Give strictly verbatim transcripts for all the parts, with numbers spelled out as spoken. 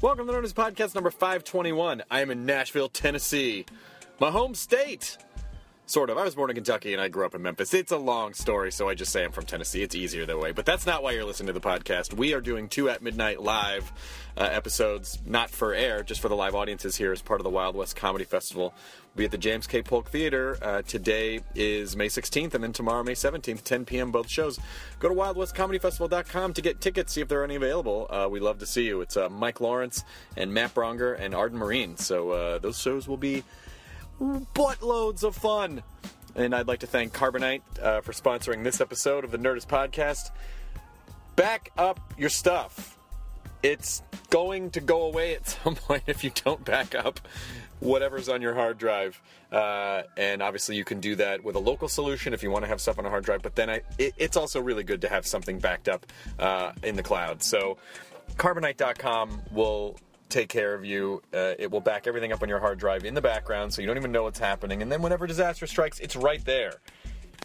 Welcome to Nerdist Podcast number five twenty-one. I am in Nashville, Tennessee. My home state. Sort of. I was born in Kentucky and I grew up in Memphis. It's a long story, so I just say I'm from Tennessee. It's easier that way. But that's not why you're listening to the podcast. We are doing two At Midnight Live uh, episodes, not for air, just for the live audiences here as part of the Wild West Comedy Festival. We'll be at the James K. Polk Theater. Uh, today is May sixteenth, and then tomorrow, May seventeenth, ten p.m., both shows. Go to wild west comedy festival dot com to get tickets, see if there are any available. Uh, we love to see you. It's uh, Mike Lawrence and Matt Bronger and Arden Marine. So uh, those shows will be buttloads of fun. And I'd like to thank Carbonite uh, for sponsoring this episode of the Nerdist Podcast. Back up your stuff. It's going to go away at some point if you don't back up whatever's on your hard drive. Uh, and obviously you can do that with a local solution if you want to have stuff on a hard drive. But then I, it, it's also really good to have something backed up uh, in the cloud. So carbonite dot com will take care of you. Uh, it will back everything up on your hard drive in the background so you don't even know what's happening. And then whenever disaster strikes, it's right there.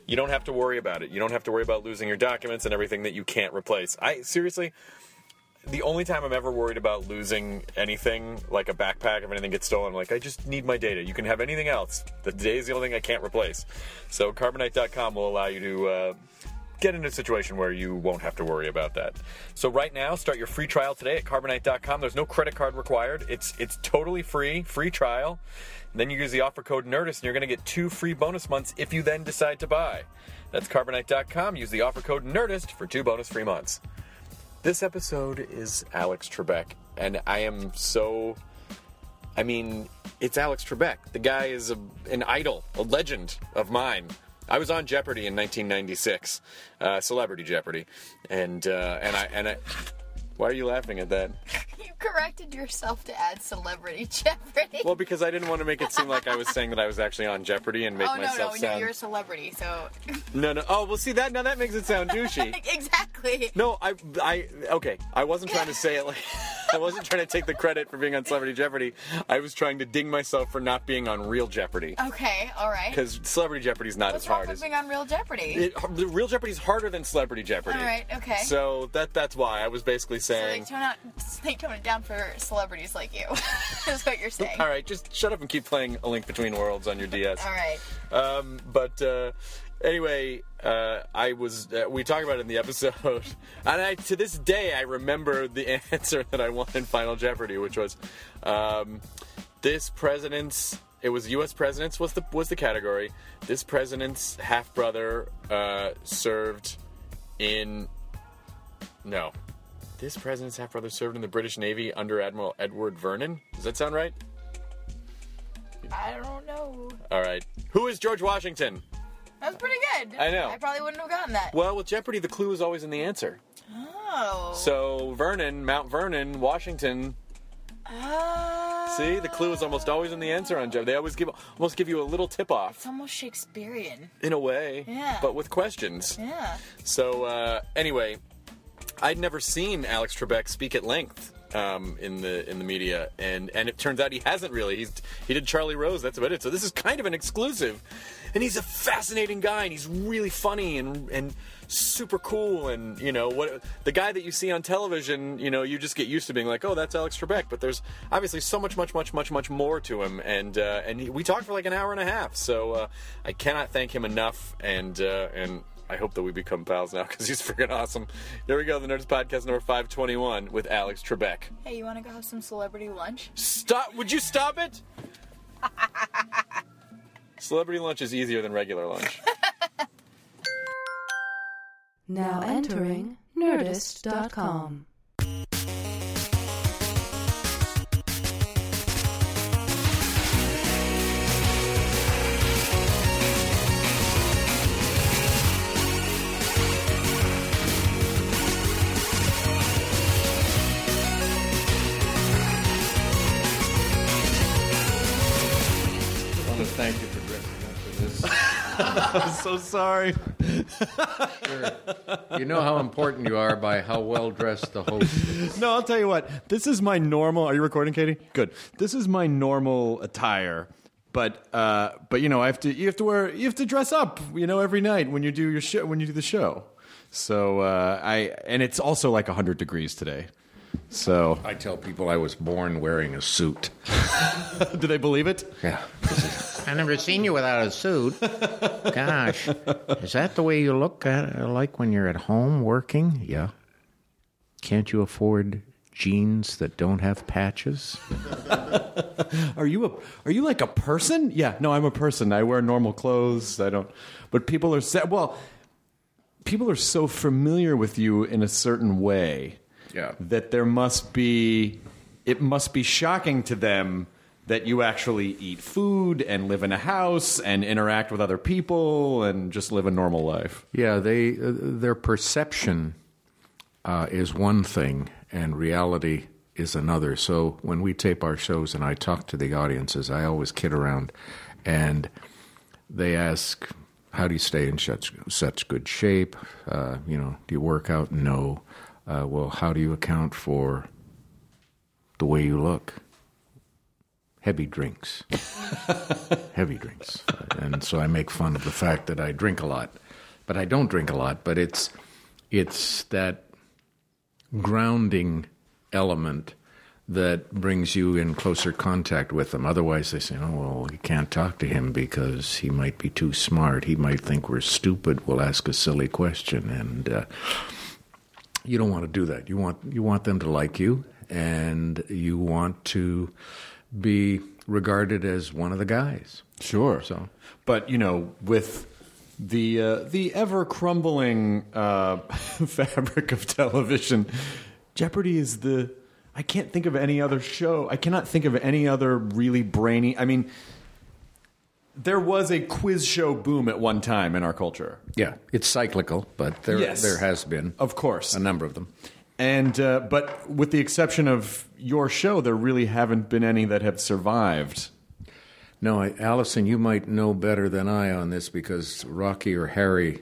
You don't have to worry about it. You don't have to worry about losing your documents and everything that you can't replace. I seriously... The only time I'm ever worried about losing anything, like a backpack, if anything gets stolen, I'm like, I just need my data. You can have anything else. The data is the only thing I can't replace. So carbonite dot com will allow you to uh, get into a situation where you won't have to worry about that. So right now, start your free trial today at carbonite dot com. There's no credit card required. It's it's totally free, free trial. And then you use the offer code Nerdist, and you're going to get two free bonus months if you then decide to buy. That's carbonite dot com. Use the offer code Nerdist for two bonus free months. This episode is Alex Trebek, and I am so, I mean, it's Alex Trebek. The guy is a, an idol, a legend of mine. I was on Jeopardy in nineteen ninety-six, uh, Celebrity Jeopardy, and uh, and I and I. Why are you laughing at that? You corrected yourself to add Celebrity Jeopardy. Well, because I didn't want to make it seem like I was saying that I was actually on Jeopardy and make oh, no, myself no, sound... Oh, no, no, you're a celebrity, so... No, no, oh, well, see, that now that makes it sound douchey. Exactly. No, I, I, okay, I wasn't trying to say it like... I wasn't trying to take the credit for being on Celebrity Jeopardy. I was trying to ding myself for not being on Real Jeopardy. Okay, all right. Because Celebrity Jeopardy's not What's as hard as... What's wrong being on Real Jeopardy? It, Real Jeopardy's harder than Celebrity Jeopardy. All right, okay. So that that's why I was basically saying... So they tone, out, they tone it down for celebrities like you, is what you're saying. All right, just shut up and keep playing A Link Between Worlds on your D S. All right. Um, but... Uh, Anyway, uh, I was uh, we talked about it in the episode, and I, to this day I remember the answer that I won in Final Jeopardy, which was um, this president's. It was U S presidents was the was the category. This president's half brother uh, served in no. This president's half brother served in the British Navy under Admiral Edward Vernon. Does that sound right? I don't know. All right. Who is George Washington? That was pretty good. I know. I probably wouldn't have gotten that. Well, with Jeopardy, the clue is always in the answer. Oh. So, Vernon, Mount Vernon, Washington. Oh. See? The clue is almost always in the answer on Jeopardy. They always give almost give you a little tip-off. It's almost Shakespearean. In a way. Yeah. But with questions. Yeah. So, uh, anyway, I'd never seen Alex Trebek speak at length. Um, in the in the media, and and it turns out he hasn't really. He's he did Charlie Rose. That's about it. So this is kind of an exclusive, and he's a fascinating guy, and he's really funny and and super cool. And you know what, the guy that you see on television, you know, you just get used to being like, oh, that's Alex Trebek. But there's obviously so much, much, much, much, much more to him. And uh, and he, we talked for like an hour and a half. So uh, I cannot thank him enough. And uh, and. I hope that we become pals now because he's freaking awesome. There we go, the Nerdist Podcast number five twenty-one with Alex Trebek. Hey, you want to go have some celebrity lunch? Stop! Would you stop it? Celebrity lunch is easier than regular lunch. Now entering Nerdist dot com. Thank you for dressing up for this. I'm so sorry. Sure. You know how important you are by how well dressed the host is. No, I'll tell you what. This is my normal. Are you recording, Katie? Good. This is my normal attire, but uh, but you know, I have to. You have to wear. You have to dress up. You know, every night when you do your show, when you do the show. So uh, I and it's also like one hundred degrees today. So I tell people I was born wearing a suit. Do they believe it? Yeah. I've never seen you without a suit. Gosh. Is that the way you look at, like when you're at home working? Yeah. Can't you afford jeans that don't have patches? Are you a, are you like a person? Yeah. No, I'm a person. I wear normal clothes. I don't. But people are sa- well, people are so familiar with you in a certain way. Yeah. That there must be, it must be shocking to them that you actually eat food and live in a house and interact with other people and just live a normal life. Yeah, they uh, their perception uh, is one thing and reality is another. So when we tape our shows and I talk to the audiences, I always kid around, and they ask, "How do you stay in such such good shape? Uh, you know, do you work out?" No. Uh, well, how do you account for the way you look? Heavy drinks. Heavy drinks. And so I make fun of the fact that I drink a lot. But I don't drink a lot. But it's it's that grounding element that brings you in closer contact with them. Otherwise, they say, oh, well, you can't talk to him because he might be too smart. He might think we're stupid. We'll ask a silly question. And... Uh, You don't want to do that. You want you want them to like you, and you want to be regarded as one of the guys. Sure. So, but you know, with the uh, the ever crumbling uh, fabric of television, Jeopardy is the. I can't think of any other show. I cannot think of any other really brainy. I mean, there was a quiz show boom at one time in our culture. Yeah, it's cyclical, but there yes, there has been, of course, a number of them. And uh, but with the exception of your show, there really haven't been any that have survived. No, I, Allison, you might know better than I on this because Rocky or Harry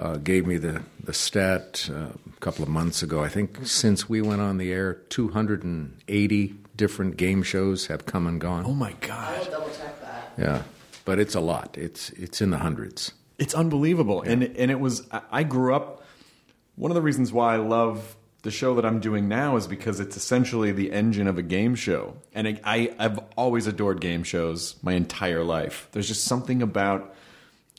uh, gave me the the stat uh, a couple of months ago. I think since we went on the air, two hundred eighty different game shows have come and gone. Oh my God! I'll double check that. Yeah. But it's a lot. It's it's in the hundreds. It's unbelievable. Yeah. And and it was, I grew up, one of the reasons why I love the show that I'm doing now is because it's essentially the engine of a game show. And I, I, I've always adored game shows my entire life. There's just something about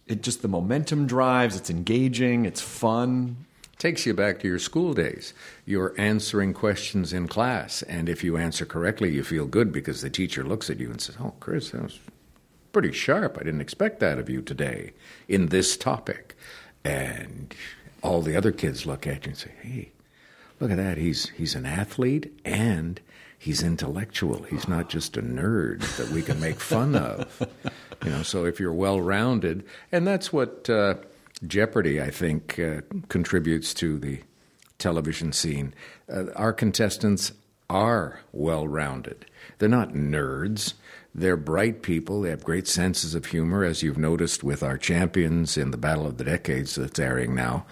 it, just the momentum drives, it's engaging, it's fun. Takes you back to your school days. You're answering questions in class. And if you answer correctly, you feel good because the teacher looks at you and says, oh, Chris, that was... pretty sharp. I didn't expect that of you today in this topic. And all the other kids look at you and say, hey, look at that. He's he's an athlete and he's intellectual. He's not just a nerd that we can make fun of. You know, so if you're well-rounded, and that's what uh, Jeopardy, I think, uh, contributes to the television scene. Uh, our contestants are well-rounded. They're not nerds. They're bright people. They have great senses of humor, as you've noticed with our champions in the Battle of the Decades that's airing now.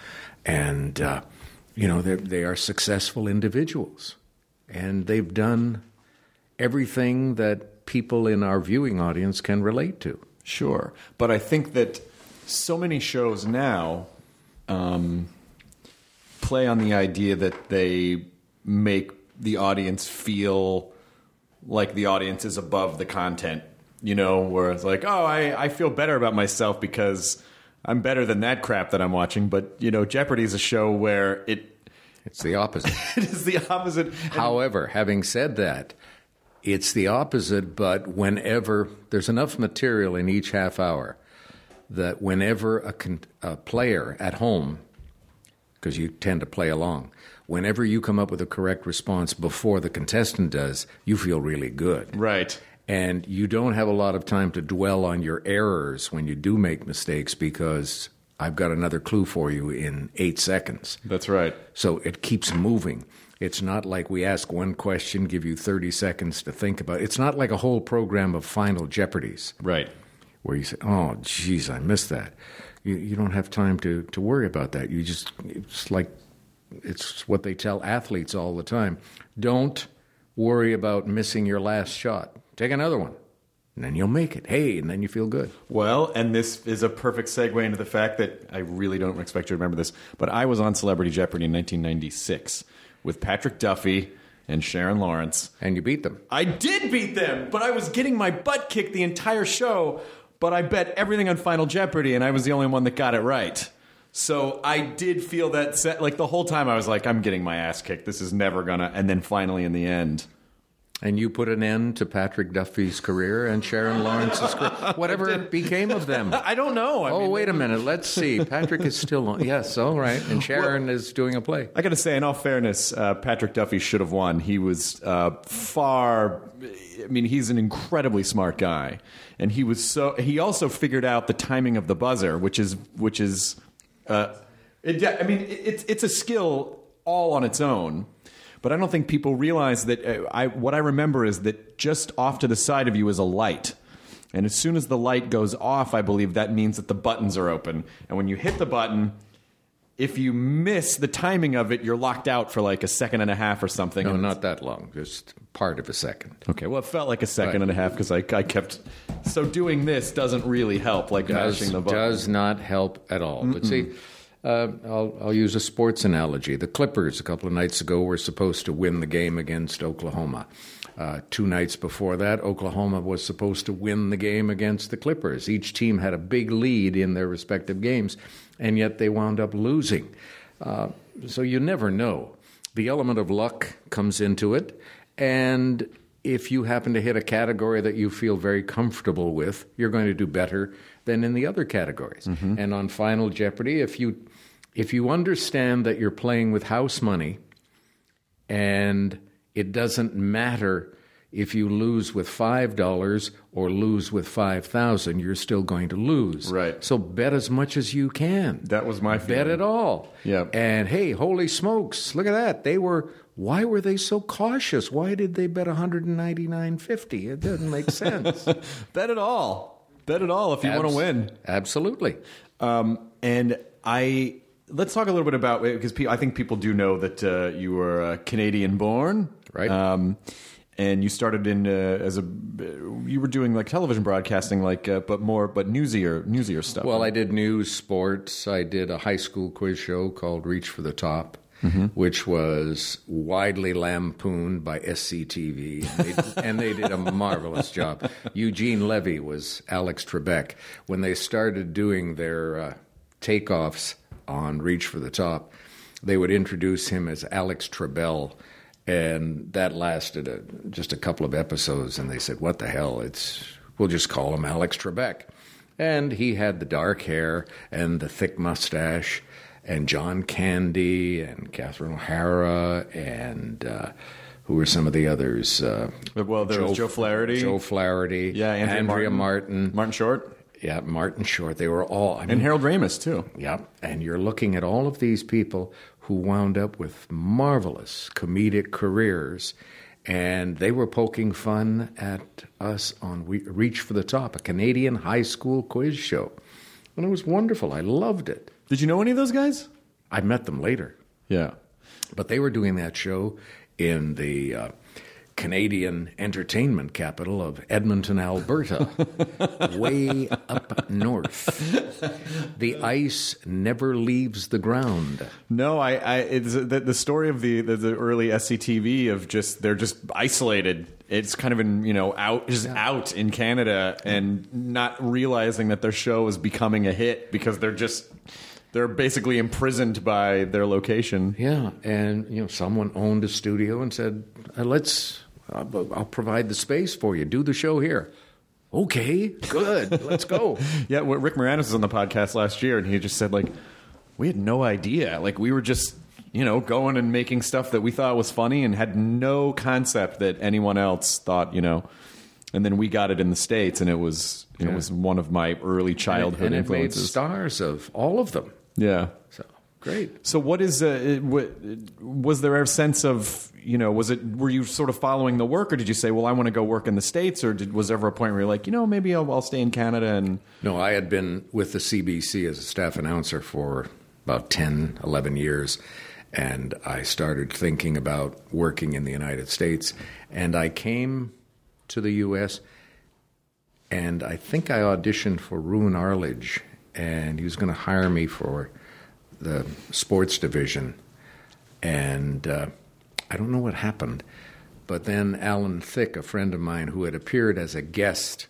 And, uh, you know, they are successful individuals. And they've done everything that people in our viewing audience can relate to. Sure. But I think that so many shows now um, play on the idea that they make the audience feel... like the audience is above the content, you know, where it's like, oh, I, I feel better about myself because I'm better than that crap that I'm watching. But, you know, Jeopardy is a show where it... It's the opposite. It is the opposite. However, having said that, It's the opposite, but whenever there's enough material in each half hour that whenever a, con- a player at home, because you tend to play along, whenever you come up with a correct response before the contestant does, you feel really good. Right. And you don't have a lot of time to dwell on your errors when you do make mistakes because I've got another clue for you in eight seconds. That's right. So it keeps moving. It's not like we ask one question, give you thirty seconds to think about it. It's not like a whole program of Final Jeopardies. Right. Where you say, oh, geez, I missed that. You, you don't have time to, to worry about that. You just, it's like, it's what they tell athletes all the time. Don't worry about missing your last shot. Take another one. And then you'll make it. Hey, and then you feel good. Well, and this is a perfect segue into the fact that I really don't expect you to remember this, but I was on Celebrity Jeopardy in nineteen ninety-six. With Patrick Duffy and Sharon Lawrence. And you beat them. I did beat them, but I was getting my butt kicked the entire show, but I bet everything on Final Jeopardy, and I was the only one that got it right. So I did feel that, set, like, the whole time I was like, I'm getting my ass kicked. This is never gonna, and then finally in the end. And you put an end to Patrick Duffy's career and Sharon Lawrence's career. Whatever it became of them. I don't know. I oh, mean, wait a minute. Let's see. Patrick is still on. Yes, all right. And Sharon well, is doing a play. I got to say, in all fairness, uh, Patrick Duffy should have won. He was uh, far... I mean, he's an incredibly smart guy. And he was so... He also figured out the timing of the buzzer, which is... which is. Uh, it, I mean, it's it's a skill all on its own. But I don't think people realize that uh, I, what I remember is that just off to the side of you is a light. And as soon as the light goes off, I believe that means that the buttons are open. And when you hit the button, if you miss the timing of it, you're locked out for like a second and a half or something. No, not that long. Just part of a second. Okay. Well, it felt like a second right. and a half because I, I kept... So doing this doesn't really help, like does, mashing the button. Does not help at all. Mm-mm. But see... Uh, I'll, I'll use a sports analogy. The Clippers a couple of nights ago were supposed to win the game against Oklahoma. Uh, two nights before that, Oklahoma was supposed to win the game against the Clippers. Each team had a big lead in their respective games, and yet they wound up losing. Uh, so you never know. The element of luck comes into it, and if you happen to hit a category that you feel very comfortable with, you're going to do better than in the other categories. Mm-hmm. And on Final Jeopardy, if you... If you understand that you're playing with house money and it doesn't matter if you lose with five dollars or lose with five thousand, you're still going to lose. Right. So bet as much as you can. That was my feeling. Bet at all. Yeah. And hey, holy smokes, look at that. They were... Why were they so cautious? Why did they bet one ninety-nine fifty? It doesn't make sense. Bet at all. Bet at all if you Abs- want to win. Absolutely. Um, and I... Let's talk a little bit about, because I think people do know that uh, you were uh, Canadian-born, right? Um, and you started in uh, as a you were doing like television broadcasting, like uh, but more but newsier newsier stuff. Well, right? I did news, sports. I did a high school quiz show called Reach for the Top, mm-hmm. which was widely lampooned by S C T V, and they, and they did a marvelous job. Eugene Levy was Alex Trebek when they started doing their uh, takeoffs. On Reach for the Top, they would introduce him as Alex Trebel, and that lasted a, just a couple of episodes, and they said, what the hell, it's we'll just call him Alex Trebek. And he had the dark hair and the thick mustache, and John Candy and Catherine O'Hara and... Uh, Who were some of the others? Uh, well, there Joe, was Joe Flaherty. Joe Flaherty. Yeah, Andrea, Andrea Martin. Martin. Martin Short. Yeah, Martin Short. They were all... I mean, and Harold Ramis, too. Yeah, and you're looking at all of these people who wound up with marvelous comedic careers, and they were poking fun at us on we- Reach for the Top, a Canadian high school quiz show. And it was wonderful. I loved it. Did you know any of those guys? I met them later. Yeah. But they were doing that show in the... Uh, Canadian entertainment capital of Edmonton, Alberta, way up north. The ice never leaves the ground. No, I. I it's the, the story of the, the, the early S C T V of just they're just isolated. It's kind of in you know out just yeah. out in Canada and not realizing that their show is becoming a hit because they're just. They're basically imprisoned by their location. Yeah, and you know, someone owned a studio and said, uh, "Let's I'll, I'll provide the space for you. Do the show here. Okay, good. Let's go. Yeah, well, Rick Moranis was on the podcast last year, and he just said, like, we had no idea. Like, we were just, you know, going and making stuff that we thought was funny and had no concept that anyone else thought, you know. And then we got it in the States, and it was yeah. it was one of my early childhood and it, and influences. It made stars of all of them. Yeah. So great. So what is uh, was there a sense of, you know, was it were you sort of following the work, or did you say, well, I want to go work in the States, or did, was there ever a point where you're like, you know, maybe I'll, I'll stay in Canada? And no, I had been with the C B C as a staff announcer for about ten, eleven years. And I started thinking about working in the United States. And I came to the U S and I think I auditioned for Ruin Arledge, and he was going to hire me for the sports division. And uh, I don't know what happened, but then Alan Thicke, a friend of mine who had appeared as a guest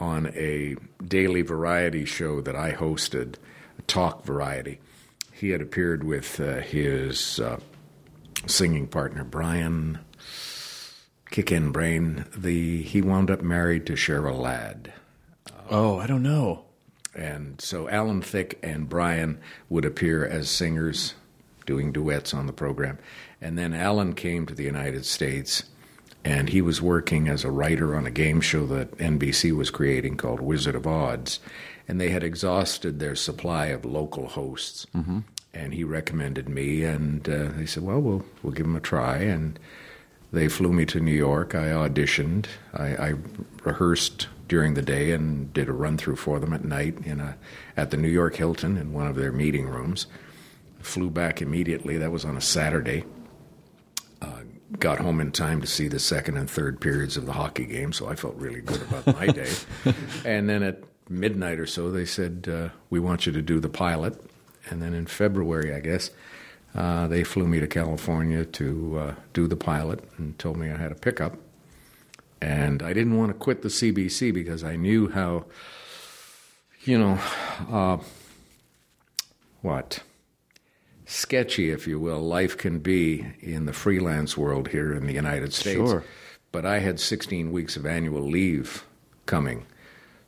on a daily variety show that I hosted, a talk variety, he had appeared with uh, his uh, singing partner, Brian Kickin' Brain. The, he wound up married to Cheryl Ladd. Uh, oh, I don't know. And so Alan Thicke and Brian would appear as singers doing duets on the program. And then Alan came to the United States, and he was working as a writer on a game show that N B C was creating called Wizard of Odds. And they had exhausted their supply of local hosts. Mm-hmm. And he recommended me, and uh, they said, well, well, we'll give him a try. And they flew me to New York. I auditioned. I, I rehearsed during the day and did a run-through for them at night in a, at the New York Hilton in one of their meeting rooms. Flew back immediately. That was on a Saturday. Uh, got home in time to see the second and third periods of the hockey game, so I felt really good about my day. And then at midnight or so, they said, uh, we want you to do the pilot. And then in February, I guess, uh, they flew me to California to uh, do the pilot and told me I had a pickup. And I didn't want to quit the C B C because I knew how, you know, uh, what, sketchy, if you will, life can be in the freelance world here in the United States. Sure. But I had sixteen weeks of annual leave coming,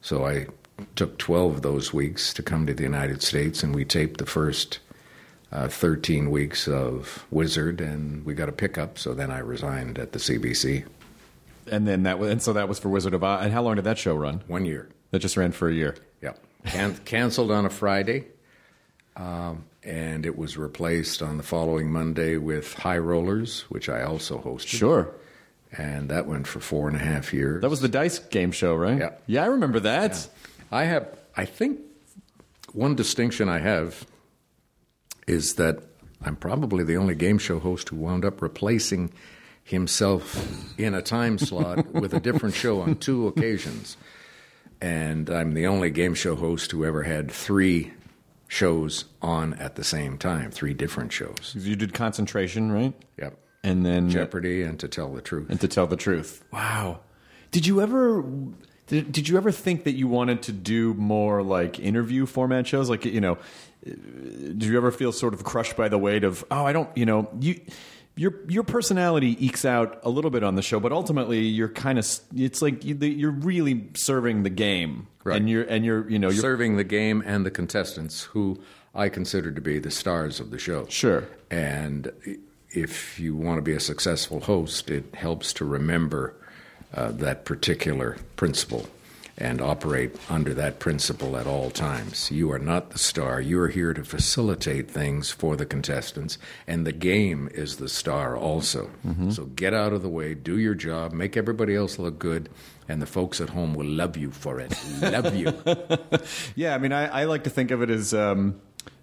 so I took twelve of those weeks to come to the United States, and we taped the first uh, thirteen weeks of Wizard, and we got a pickup. So then I resigned at the C B C, and then that was, and so that was for Wizard of Oz. And how long did that show run? One year. That just ran for a year. Yeah, Can- canceled on a Friday, um, and it was replaced on the following Monday with High Rollers, which I also hosted. Sure. And that went for four and a half years. That was the dice game show, right? Yeah. Yeah, I remember that. Yeah. I have, I think one distinction I have is that I'm probably the only game show host who wound up replacing himself in a time slot with a different show on two occasions. And I'm the only game show host who ever had three shows on at the same time, three different shows. You did Concentration, right? Yep. And then Jeopardy and To Tell the Truth. And To Tell the Truth. Wow. Did you ever did, did you ever think that you wanted to do more like interview format shows? Like, you know, did you ever feel sort of crushed by the weight of, oh, I don't, you know, you your your personality ekes out a little bit on the show, but ultimately you're kind of, it's like you're really serving the game. Right. And you're and you're, you know, you're serving the game and the contestants who I consider to be the stars of the show. Sure. And if you want to be a successful host, it helps to remember uh, that particular principle and operate under that principle at all times. You are not the star. You are here to facilitate things for the contestants, and the game is the star also. Mm-hmm. So get out of the way, do your job, make everybody else look good, and the folks at home will love you for it. Love you. Yeah, I mean, I, I like to think of it as... Um...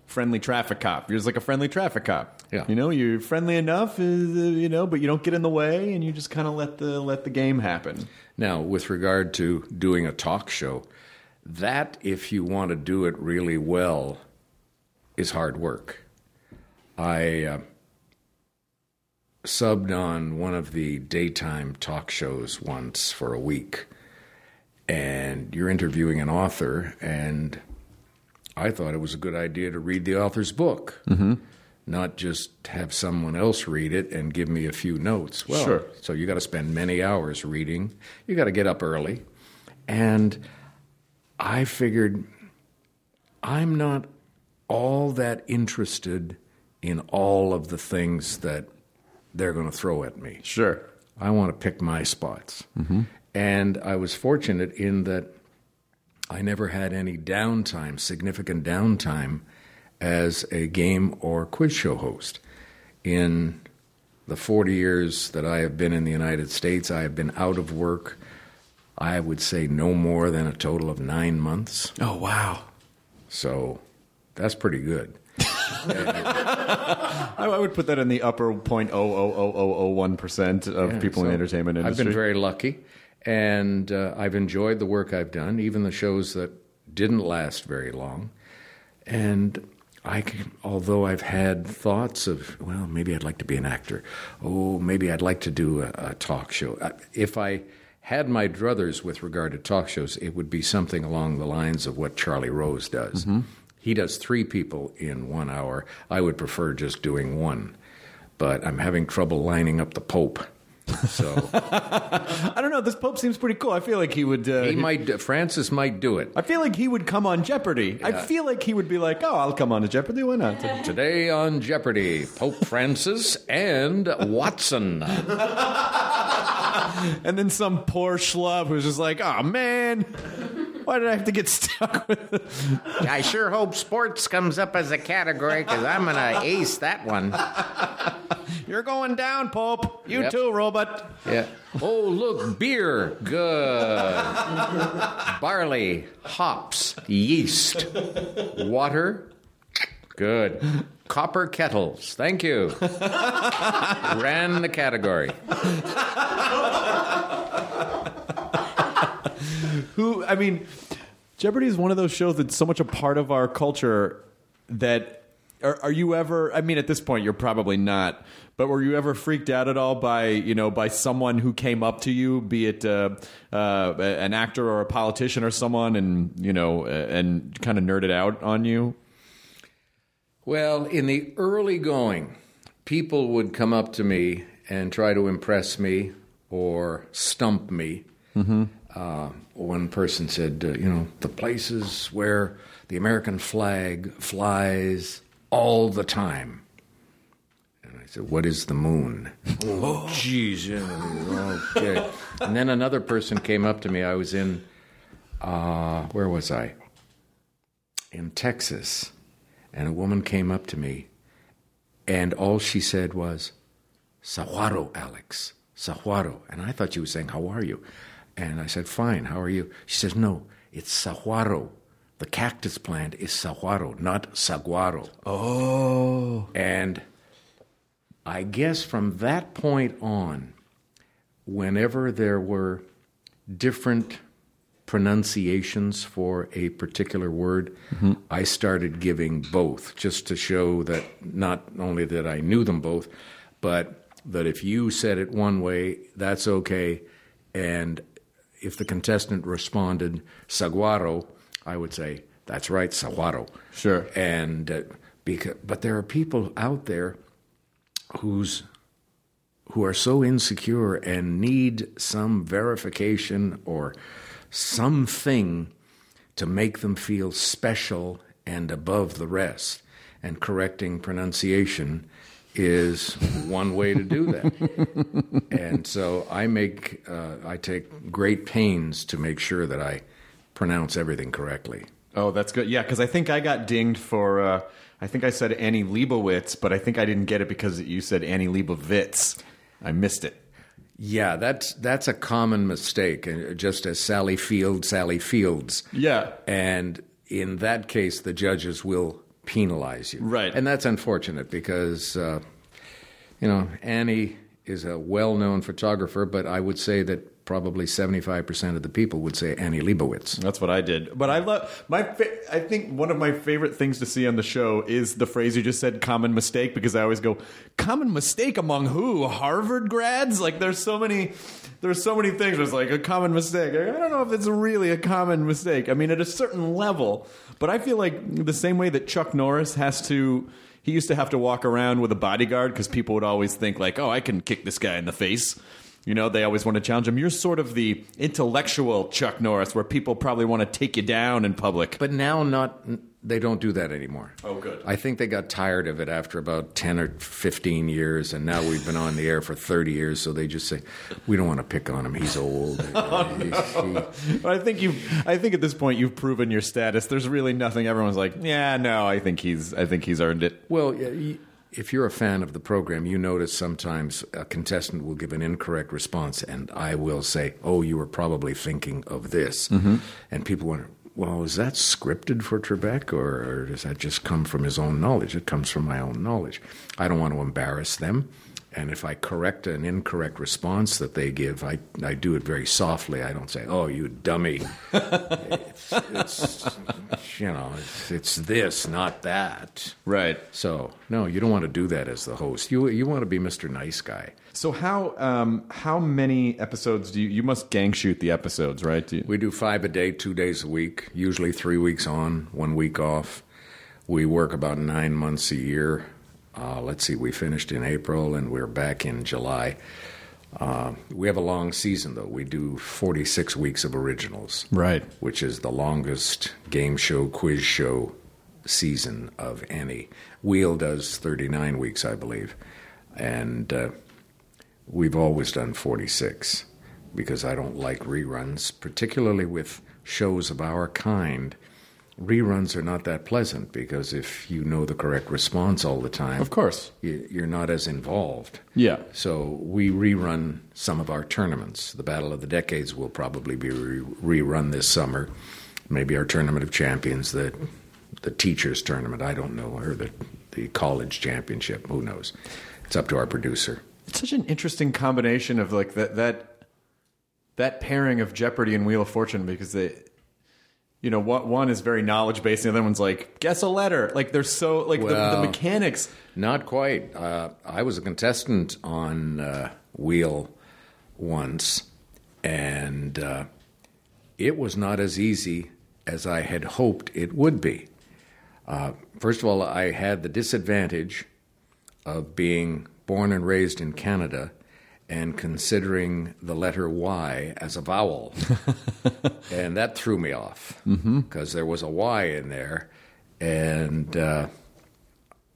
friendly traffic cop. You're just like a friendly traffic cop. Yeah. You know, you're friendly enough, you know, but you don't get in the way, and you just kind of let the let the game happen. Now, with regard to doing a talk show, that, if you want to do it really well, is hard work. I uh, subbed on one of the daytime talk shows once for a week, and you're interviewing an author, and I thought it was a good idea to read the author's book. Mm-hmm. not just have someone else read it and give me a few notes. Well, sure. So you got to spend many hours reading. You got to get up early. And I figured I'm not all that interested in all of the things that they're going to throw at me. Sure. I want to pick my spots. Mm-hmm. And I was fortunate in that I never had any downtime, significant downtime, as a game or quiz show host. In the forty years that I have been in the United States, I have been out of work, I would say no more than a total of nine months. Oh, wow. So that's pretty good. I would put that in the upper zero point zero zero zero zero one percent of yeah, people so in the entertainment industry. I've been very lucky, and uh, I've enjoyed the work I've done, even the shows that didn't last very long. And I can, although I've had thoughts of, well, maybe I'd like to be an actor. Oh, maybe I'd like to do a, a talk show. If I had my druthers with regard to talk shows, it would be something along the lines of what Charlie Rose does. Mm-hmm. He does three people in one hour. I would prefer just doing one. But I'm having trouble lining up the Pope. So I don't know. This Pope seems pretty cool. I feel like he would. Uh, he might. Uh, Francis might do it. I feel like he would come on Jeopardy. Yeah. I feel like he would be like, "Oh, I'll come on to Jeopardy. Why not?" Today on Jeopardy, Pope Francis and Watson. And then some poor schlub who's just like, "Oh man, why did I have to get stuck with it?" I sure hope sports comes up as a category because I'm gonna ace that one. You're going down, Pope. You yep. too, robot. Yeah. Oh, look, beer. Good. Barley, hops, yeast, water. Good. Copper kettles. Thank you. Ran the category. Who, I mean, Jeopardy is one of those shows that's so much a part of our culture that... Are, are you ever, I mean, at this point, you're probably not, but were you ever freaked out at all by, you know, by someone who came up to you, be it uh, uh, an actor or a politician or someone and, you know, and kind of nerded out on you? Well, in the early going, people would come up to me and try to impress me or stump me. Mm-hmm. Uh, one person said, uh, you know, the places where the American flag flies all the time. And I said, what is the moon? Oh, jeez. Okay. And then another person came up to me. I was in, uh, where was I? In Texas. And a woman came up to me. And all she said was, Sahuaro, Alex. Sahuaro. And I thought she was saying, how are you? And I said, fine, how are you? She says, no, it's Sahuaro. The cactus plant is saguaro, not saguaro. Oh. And I guess from that point on, whenever there were different pronunciations for a particular word, mm-hmm. I started giving both just to show that not only that I knew them both, but that if you said it one way, that's okay. And if the contestant responded saguaro, I would say, that's right, saguaro. Sure. And, uh, because, but there are people out there who's who are so insecure and need some verification or something to make them feel special and above the rest. And correcting pronunciation is one way to do that. And so I make, uh, I take great pains to make sure that I pronounce everything correctly. Oh, that's good. Yeah, because I think I got dinged for, uh, I think I said Annie Leibovitz, but I think I didn't get it because you said Annie Leibovitz. I missed it. Yeah, that's that's a common mistake, just as Sally Field, Sally Fields. Yeah. And in that case, the judges will penalize you. Right. And that's unfortunate because, uh, you know, Annie is a well-known photographer, but I would say that probably seventy-five percent of the people would say Annie Leibovitz. That's what I did. But I love my. Fa- I think one of my favorite things to see on the show is the phrase you just said, common mistake, because I always go, common mistake among who? Harvard grads? Like there's so many, there's so many things where it's like a common mistake. I don't know if it's really a common mistake. I mean, at a certain level. But I feel like the same way that Chuck Norris has to... he used to have to walk around with a bodyguard because people would always think like, oh, I can kick this guy in the face. You know, they always want to challenge him. You're sort of the intellectual Chuck Norris where people probably want to take you down in public. But now not they don't do that anymore. Oh, good. I think they got tired of it after about ten or fifteen years, and now we've been on the air for thirty years, so they just say, we don't want to pick on him. He's old. oh, he's, no. he... I think you I think at this point you've proven your status. There's really nothing. Everyone's like, yeah, no, I think he's I think he's earned it. Well, yeah. He, If you're a fan of the program, you notice sometimes a contestant will give an incorrect response, and I will say, oh, you were probably thinking of this. Mm-hmm. And people wonder, well, is that scripted for Trebek, or, or does that just come from his own knowledge? It comes from my own knowledge. I don't want to embarrass them. And if I correct an incorrect response that they give, I, I do it very softly. I don't say, oh, you dummy. it's, it's, you know, it's, it's this, not that. Right. So, no, you don't want to do that as the host. You you want to be Mister Nice Guy. So how um, how many episodes do you... You must gang shoot the episodes, right? Do you- we do five a day, two days a week, usually three weeks on, one week off. We work about nine months a year. Uh, let's see, we finished in April, and we're back in July. Uh, we have a long season, though. We do forty-six weeks of originals. Right. Which is the longest game show, quiz show season of any. Wheel does thirty-nine weeks, I believe. And uh, we've always done forty-six because I don't like reruns, particularly with shows of our kind. Reruns are not that pleasant because if you know the correct response all the time... Of course. You're not as involved. Yeah. So we rerun some of our tournaments. The Battle of the Decades will probably be re- rerun this summer. Maybe our Tournament of Champions, the the Teachers Tournament, I don't know, or the, the College Championship, who knows. It's up to our producer. It's such an interesting combination of like that that, that pairing of Jeopardy and Wheel of Fortune because they... You know, one is very knowledge-based, and the other one's like, guess a letter. Like, they're so, like, well, the, the mechanics. Not quite. Uh, I was a contestant on uh, Wheel once, and uh, it was not as easy as I had hoped it would be. Uh, first of all, I had the disadvantage of being born and raised in Canada and considering the letter Y as a vowel. And that threw me off because mm-hmm. there was a Y in there. And uh,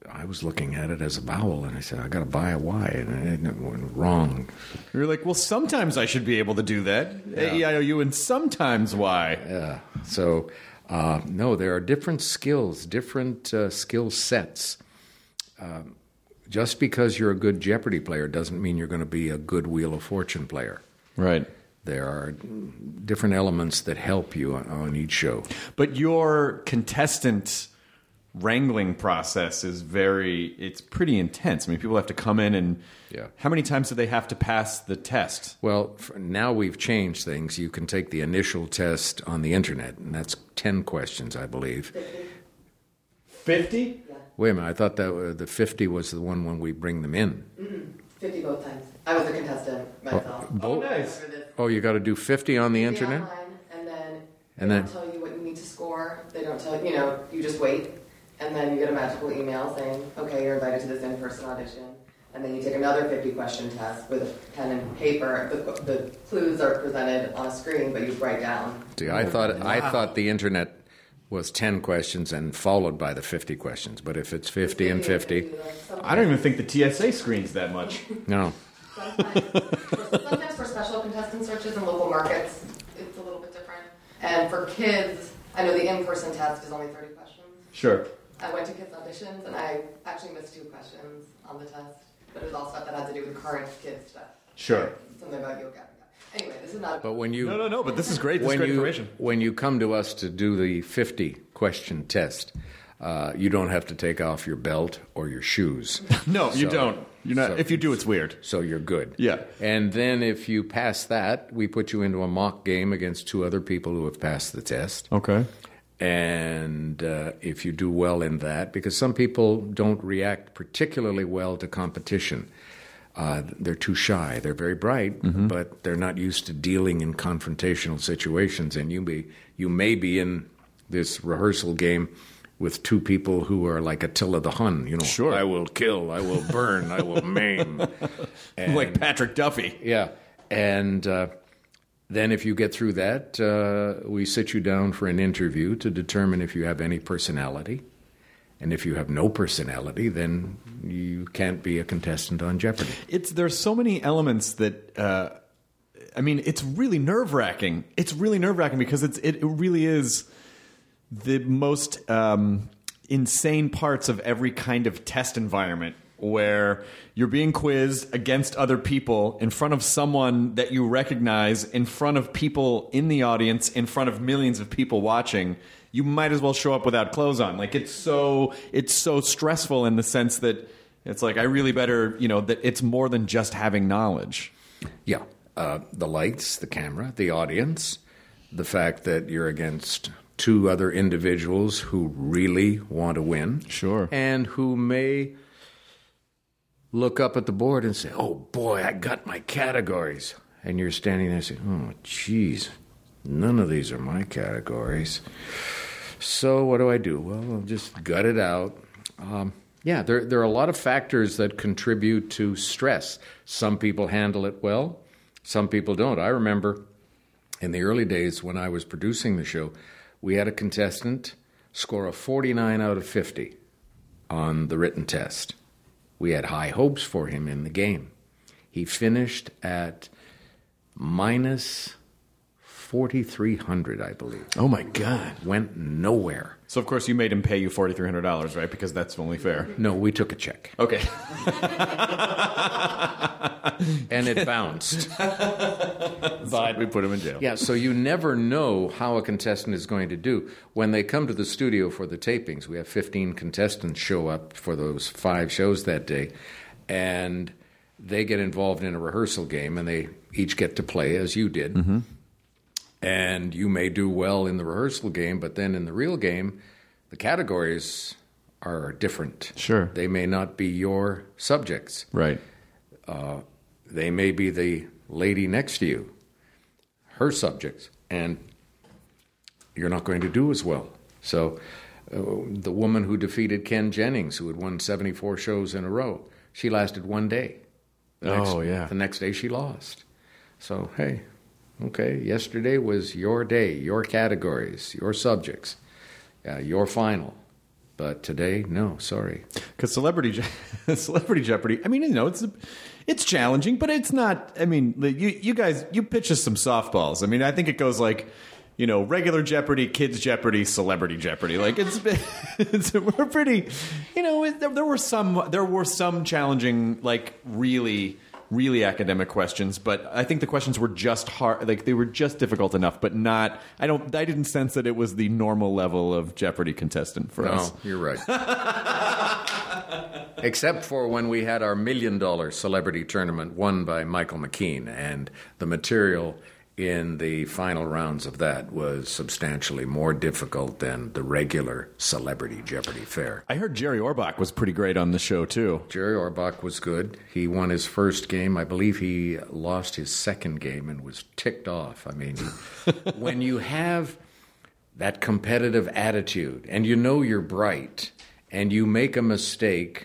I was looking at it as a vowel, and I said, I got to buy a Y. And it went wrong. You were like, well, sometimes I should be able to do that. Yeah. A E I O U and sometimes Y. Yeah. So, uh, no, there are different skills, different uh, skill sets. Um Just because you're a good Jeopardy player doesn't mean you're going to be a good Wheel of Fortune player. Right. There are different elements that help you on, on each show. But your contestant wrangling process is very, it's pretty intense. I mean, people have to come in and yeah. How many times do they have to pass the test? Well, now we've changed things. You can take the initial test on the internet, and that's ten questions, I believe. fifty? Wait a minute, I thought that the fifty was the one when we bring them in. Mm-hmm. fifty both times. I was a contestant myself. Oh, bo- oh nice. Oh, you got to do fifty on the fifty internet? Online, and then they and don't then, tell you what you need to score. They don't tell you, you know, you just wait. And then you get a magical email saying, okay, you're invited to this in-person audition. And then you take another fifty-question test with a pen and paper. The, the clues are presented on a screen, but you write down. See, I thought, wow. I thought the internet... was ten questions and followed by the fifty questions. But if it's fifty and fifty... I don't even think the T S A screens that much. No. Sometimes, sometimes for special contestant searches in local markets, it's a little bit different. And for kids, I know the in-person test is only thirty questions. Sure. I went to kids' auditions, and I actually missed two questions on the test. But it was all stuff that had to do with current kids' stuff. Sure. Something about yoga. Anyway, this is not... But when you, no, no, no, but this is great. This when, great you, when you come to us to do the fifty-question test, uh, you don't have to take off your belt or your shoes. No, so, you don't. You're not. So, if you do, it's weird. So you're good. Yeah. And then if you pass that, we put you into a mock game against two other people who have passed the test. Okay. And uh, if you do well in that, because some people don't react particularly well to competition. Uh, they're too shy. They're very bright, mm-hmm. but they're not used to dealing in confrontational situations. And you may, you may be in this rehearsal game with two people who are like Attila the Hun, you know. Sure. I will kill, I will burn, I will maim. And, like Patrick Duffy. Yeah. And uh, then if you get through that, uh, we sit you down for an interview to determine if you have any personality. And if you have no personality, then you can't be a contestant on Jeopardy. It's There's so many elements that... Uh, I mean, it's really nerve-wracking. It's really nerve-wracking because it's it really is... the most um, insane parts of every kind of test environment where you're being quizzed against other people in front of someone that you recognize, in front of people in the audience, in front of millions of people watching. You might as well show up without clothes on. Like it's so it's so stressful in the sense that it's like I really better, you know, that it's more than just having knowledge. Yeah. Uh, the lights, the camera, the audience, the fact that you're against two other individuals who really want to win. Sure. And who may look up at the board and say, oh, boy, I got my categories. And you're standing there saying, oh, geez, none of these are my categories. So what do I do? Well, I'll just gut it out. Um, yeah, there, there are a lot of factors that contribute to stress. Some people handle it well. Some people don't. I remember in the early days when I was producing the show, we had a contestant score a forty-nine out of fifty on the written test. We had high hopes for him in the game. He finished at minus forty-three hundred, I believe. Oh, my God. Went nowhere. So, of course, you made him pay you forty-three hundred dollars, right? Because that's only fair. No, we took a check. Okay. And it bounced. But we put him in jail. Yeah, so you never know how a contestant is going to do. When they come to the studio for the tapings, we have fifteen contestants show up for those five shows that day, and they get involved in a rehearsal game, and they each get to play, as you did. Mm-hmm. And you may do well in the rehearsal game, but then in the real game, the categories are different. Sure. They may not be your subjects. Right. Uh, they may be the lady next to you, her subjects, and you're not going to do as well. So uh, the woman who defeated Ken Jennings, who had won seventy-four shows in a row, she lasted one day. The next, oh, yeah. The next day she lost. So, hey, okay, yesterday was your day, your categories, your subjects, uh, your final. But today, no, sorry. Because Celebrity Je- Celebrity Jeopardy, I mean, you know, it's it's challenging, but it's not, I mean, you, you guys, you pitch us some softballs. I mean, I think it goes like, you know, regular Jeopardy, Kids Jeopardy, Celebrity Jeopardy. Like, it's, it's we're pretty, you know, it, there, there were some, there were some challenging, like, really, really academic questions, but I think the questions were just hard, like they were just difficult enough, but not, I don't, I didn't sense that it was the normal level of Jeopardy contestant for no, us. No, you're right. Except for when we had our million dollar celebrity tournament won by Michael McKean, and the material in the final rounds of that was substantially more difficult than the regular Celebrity Jeopardy fare. I heard Jerry Orbach was pretty great on the show, too. Jerry Orbach was good. He won his first game. I believe he lost his second game and was ticked off. I mean, when you have that competitive attitude and you know you're bright and you make a mistake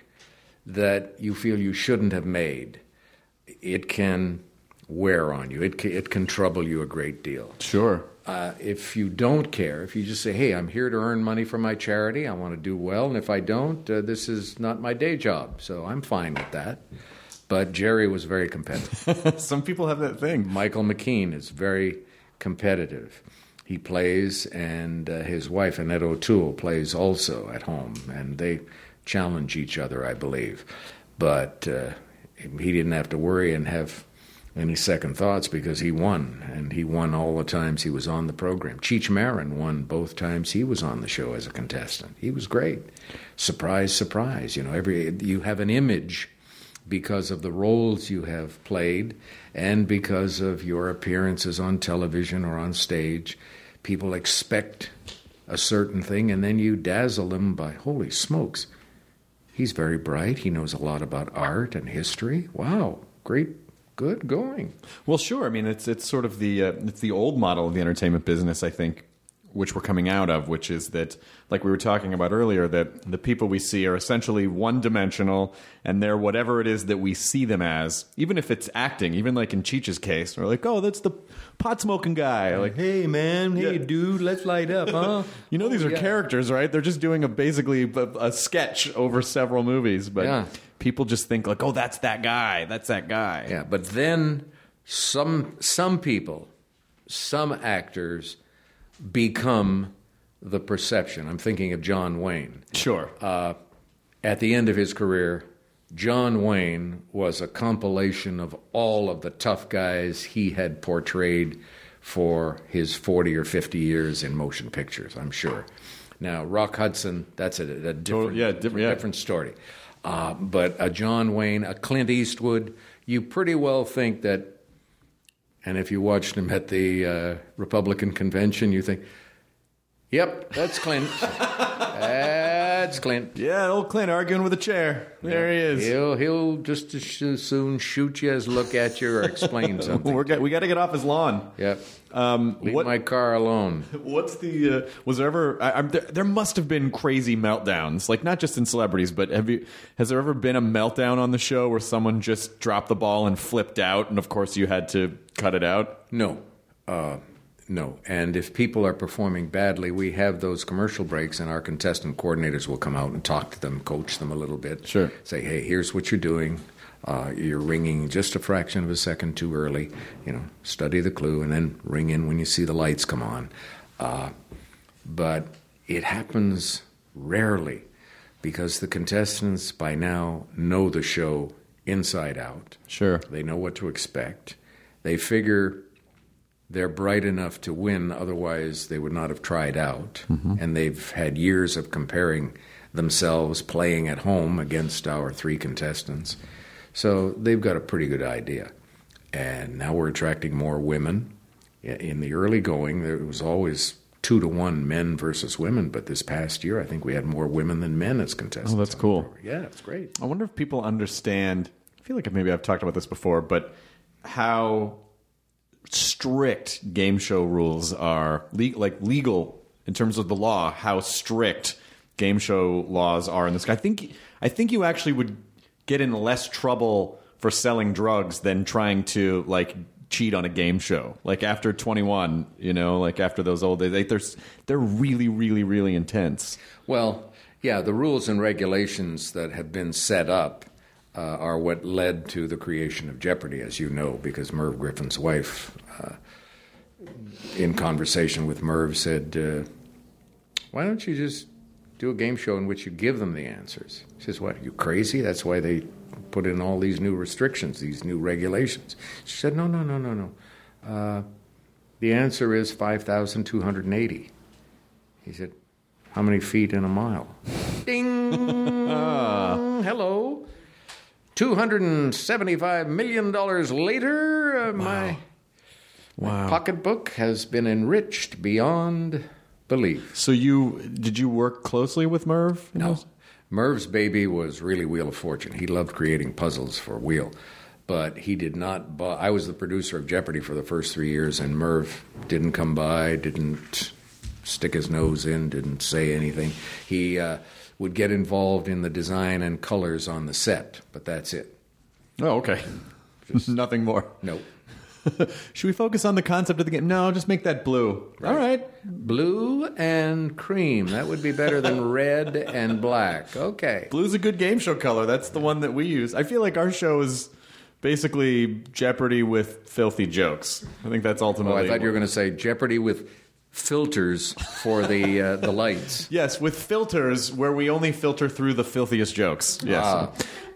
that you feel you shouldn't have made, it can wear on you. It can, it can trouble you a great deal. Sure. Uh, if you don't care, if you just say, hey, I'm here to earn money for my charity, I want to do well, and if I don't, uh, this is not my day job, so I'm fine with that. But Jerry was very competitive. Some people have that thing. Michael McKean is very competitive. He plays, and uh, his wife, Annette O'Toole, plays also at home, and they challenge each other, I believe. But uh, he didn't have to worry and have any second thoughts because he won, and he won all the times he was on the program. Cheech Marin won both times he was on the show as a contestant. He was great. Surprise, surprise. You know, every you have an image because of the roles you have played and because of your appearances on television or on stage. People expect a certain thing, and then you dazzle them by, holy smokes, he's very bright. He knows a lot about art and history. Wow, great. Good going. Well, sure. I mean, it's it's sort of the uh, it's the old model of the entertainment business, I think, which we're coming out of, which is that, like we were talking about earlier, that the people we see are essentially one-dimensional, and they're whatever it is that we see them as, even if it's acting, even like in Cheech's case. We're like, oh, that's the pot-smoking guy. Like, hey, man, hey, yeah. dude, let's light up, huh? You know these are yeah. characters, right? They're just doing a basically a, a sketch over several movies, but yeah. people just think like, oh, that's that guy, that's that guy. Yeah, but then some some people, some actors... become the perception. I'm thinking of John Wayne. Sure. Uh, at the end of his career, John Wayne was a compilation of all of the tough guys he had portrayed for his forty or fifty years in motion pictures, I'm sure. Now, Rock Hudson, that's a, a different, oh, yeah, different, yeah. different story. Uh, but a John Wayne, a Clint Eastwood, you pretty well think that. And if you watched him at the uh, Republican convention, you think, yep, that's Clint. That's Clint. Yeah, old Clint arguing with a chair. There yeah. he is. He'll, he'll just as soon shoot you as look at you or explain something. We're got, we got to get off his lawn. Yep. Um, Leave what, my car alone. What's the, uh, was there ever, I, I'm, there, there must have been crazy meltdowns, like not just in celebrities, but have you, has there ever been a meltdown on the show where someone just dropped the ball and flipped out and of course you had to cut it out? No. Uh, No, and if people are performing badly, we have those commercial breaks, and our contestant coordinators will come out and talk to them, coach them a little bit. Sure. Say, hey, here's what you're doing. Uh, you're ringing just a fraction of a second too early. You know, study the clue, and then ring in when you see the lights come on. Uh, but it happens rarely because the contestants by now know the show inside out. Sure. They know what to expect. They figure... they're bright enough to win, otherwise they would not have tried out. Mm-hmm. And they've had years of comparing themselves playing at home against our three contestants. So they've got a pretty good idea. And now we're attracting more women. In the early going, there was always two to one men versus women, but this past year I think we had more women than men as contestants. Oh, that's cool. Yeah, that's great. I wonder if people understand, I feel like maybe I've talked about this before, but how... strict game show rules are, le- like legal in terms of the law, how strict game show laws are in this. I think I think you actually would get in less trouble for selling drugs than trying to like cheat on a game show. Like after twenty-one, you know, like after those old days, they, they're they're really, really, really intense. Well, yeah, the rules and regulations that have been set up Uh, are what led to the creation of Jeopardy, as you know, because Merv Griffin's wife, uh, in conversation with Merv, said, uh, why don't you just do a game show in which you give them the answers? She says, what, are you crazy? That's why they put in all these new restrictions, these new regulations. She said, no, no, no, no, no. Uh, the answer is five thousand two hundred eighty. He said, how many feet in a mile? Ding! uh. Hello? two hundred seventy-five million dollars later, uh, wow. my, wow. my pocketbook has been enriched beyond belief. So you did you work closely with Merv? No. Those? Merv's baby was really Wheel of Fortune. He loved creating puzzles for Wheel. But he did not buy. I was the producer of Jeopardy for the first three years, and Merv didn't come by, didn't stick his nose in, didn't say anything. He... Uh, would get involved in the design and colors on the set, but that's it. Oh, okay. Just nothing more. Nope. Should we focus on the concept of the game? No, just make that blue. Right. All right. Blue and cream. That would be better than red and black. Okay. Blue's a good game show color. That's the one that we use. I feel like our show is basically Jeopardy with filthy jokes. I think that's ultimately... Oh, I thought you were going to say Jeopardy with... filters for the uh, the lights. Yes, with filters where we only filter through the filthiest jokes. Yes. Ah.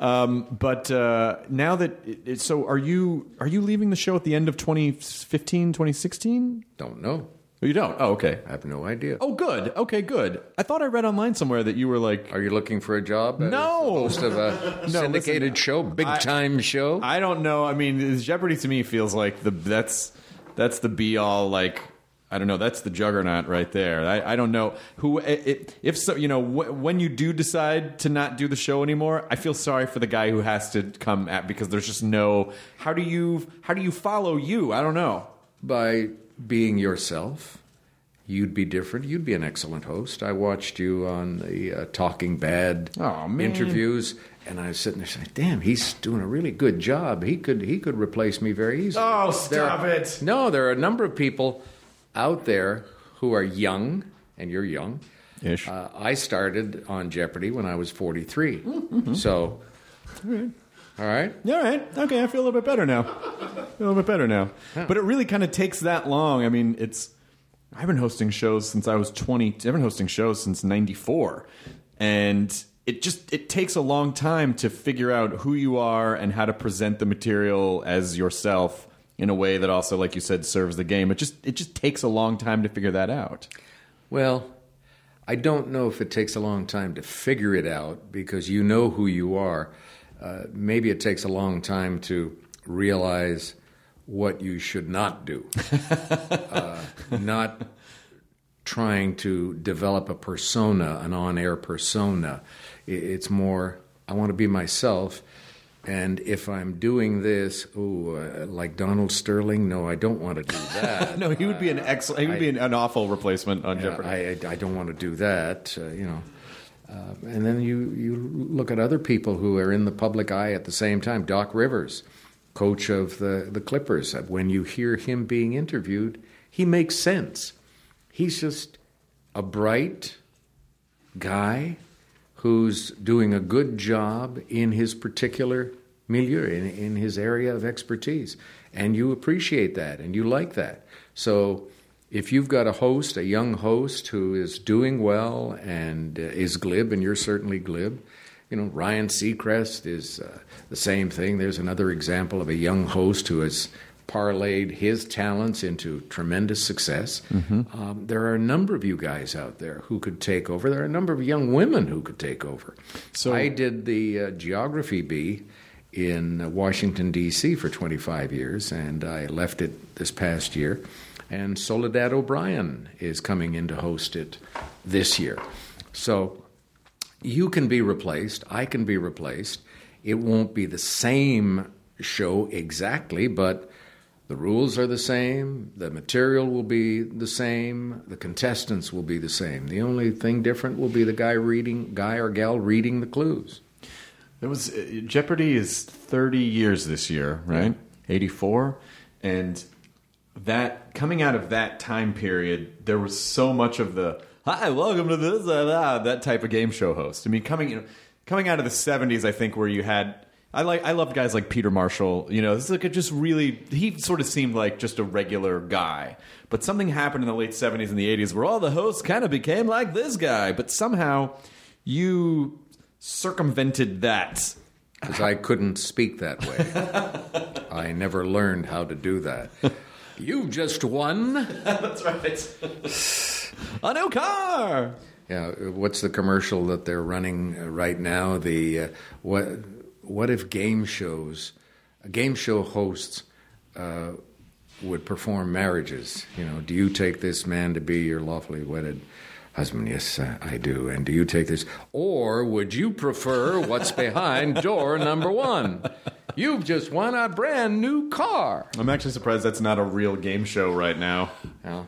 Um, but uh, now that it, so are you are you leaving the show at the end of twenty fifteen, twenty sixteen? Don't know. Oh, you don't? Oh, okay. I have no idea. Oh, good. Okay, good. I thought I read online somewhere that you were like... Are you looking for a job? No! As the host of a syndicated no, listen, show, big-time show? I don't know. I mean, Jeopardy to me feels like the that's that's the be-all, like... I don't know. That's the juggernaut right there. I, I don't know who. It, if so, you know, wh- when you do decide to not do the show anymore, I feel sorry for the guy who has to come at because there's just no. How do you? How do you follow you? I don't know. By being yourself You'd be different. You'd be an excellent host. I watched you on the uh, Talking Bad oh, interviews, and I was sitting there saying, damn, he's doing a really good job. He could he could replace me very easily. Oh, stop there, it. No, there are a number of people out there who are young, and you're young. Ish. Uh, I started on Jeopardy when I was forty-three. Mm-hmm. So... All right. All right. All right. Okay, I feel a little bit better now. A little bit better now. Yeah. But it really kind of takes that long. I mean, it's... I've been hosting shows since I was twenty. I've been hosting shows since ninety-four. And it just it takes a long time to figure out who you are and how to present the material as yourself in a way that also, like you said, serves the game. It just it just takes a long time to figure that out. Well, I don't know if it takes a long time to figure it out because you know who you are. Uh, maybe it takes a long time to realize what you should not do. uh, not trying to develop a persona, an on-air persona. It's more, I want to be myself, and if I'm doing this, ooh, uh, like Donald Sterling, no, I don't want to do that. No, he would be an excellent, he would I, be an, an awful replacement on yeah, Jeopardy. I, I, I don't want to do that, uh, you know. Uh, and then you, you look at other people who are in the public eye at the same time. Doc Rivers, coach of the, the Clippers. When you hear him being interviewed, he makes sense. He's just a bright guy who's doing a good job in his particular milieu, in, in his area of expertise. And you appreciate that, and you like that. So... If you've got a host, a young host who is doing well and uh, is glib, and you're certainly glib, you know, Ryan Seacrest is uh, the same thing. There's another example of a young host who has parlayed his talents into tremendous success. Mm-hmm. Um, there are a number of you guys out there who could take over. There are a number of young women who could take over. So I did the uh, Geography Bee in uh, Washington, D C for twenty-five years, and I left it this past year. And Soledad O'Brien is coming in to host it this year. So you can be replaced. I can be replaced. It won't be the same show exactly, but the rules are the same. The material will be the same. The contestants will be the same. The only thing different will be the guy reading, guy or gal reading the clues. There was uh, Jeopardy is thirty years this year, right? Yeah. eighty-four. And... That coming out of that time period, there was so much of the "Hi, welcome to this," uh, uh, that type of game show host. I mean, coming you know, coming out of the seventies, I think where you had I like I loved guys like Peter Marshall. You know, this is like a just really he sort of seemed like just a regular guy, but something happened in the late seventies and the eighties where all the hosts kind of became like this guy, but somehow you circumvented that. Because I couldn't speak that way. I never learned how to do that. You've just won. That's right. A new car. Yeah. What's the commercial that they're running right now? The uh, what? What if game shows, game show hosts, uh, would perform marriages? You know, do you take this man to be your lawfully wedded husband? Yes, I do. And do you take this, or would you prefer what's behind door number one? You've just won a brand new car. I'm actually surprised that's not a real game show right now. No.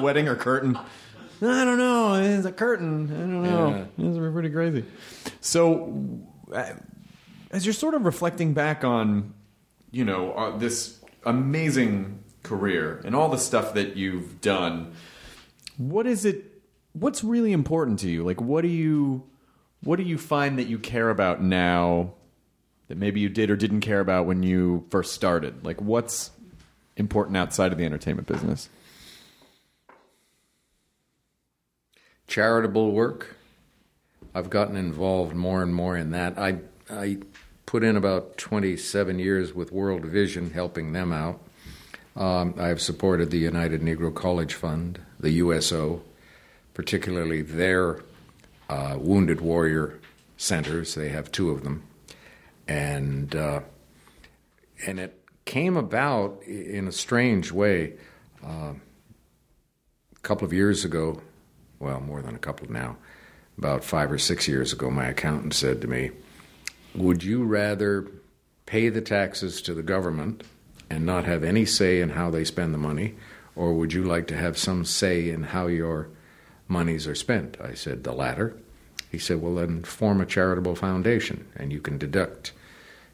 Wedding or curtain? I don't know. It's a curtain. I don't know. Yeah. It's pretty crazy. So, as you're sort of reflecting back on, you know, uh, this amazing career and all the stuff that you've done, what is it? What's really important to you? Like, what do you, what do you find that you care about now? That maybe you did or didn't care about when you first started? Like, what's important outside of the entertainment business? Charitable work. I've gotten involved more and more in that. I I put in about twenty-seven years with World Vision, helping them out. Um, I've supported the United Negro College Fund, the U S O, particularly their uh, Wounded Warrior centers. They have two of them. And uh, and it came about in a strange way. Uh, a couple of years ago, well, more than a couple now, about five or six years ago, my accountant said to me, "Would you rather pay the taxes to the government and not have any say in how they spend the money, or would you like to have some say in how your monies are spent? I said, the latter. He said, well, then form a charitable foundation, and you can deduct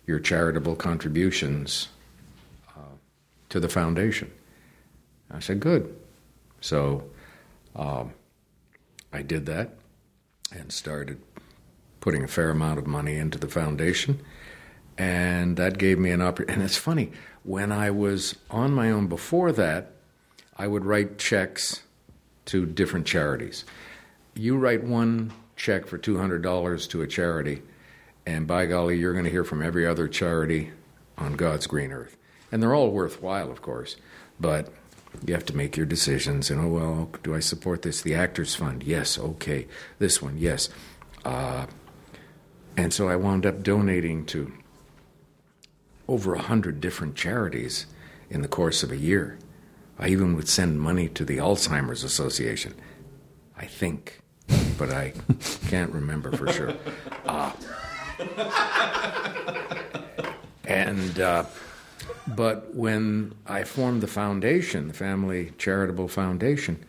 your charitable contributions uh, to the foundation. I said, good. So um, I did that and started putting a fair amount of money into the foundation, and that gave me an opportunity. And it's funny, when I was on my own before that, I would write checks to different charities. You write one check for two hundred dollars to a charity, and by golly, you're going to hear from every other charity on God's green earth. And they're all worthwhile, of course, but you have to make your decisions. And, oh, well, do I support this? The Actors Fund, yes, okay. This one, yes. Uh, and so I wound up donating to over one hundred different charities in the course of a year. I even would send money to the Alzheimer's Association, I think, but I can't remember for sure. Uh, and uh, but when I formed the foundation, the Family Charitable Foundation,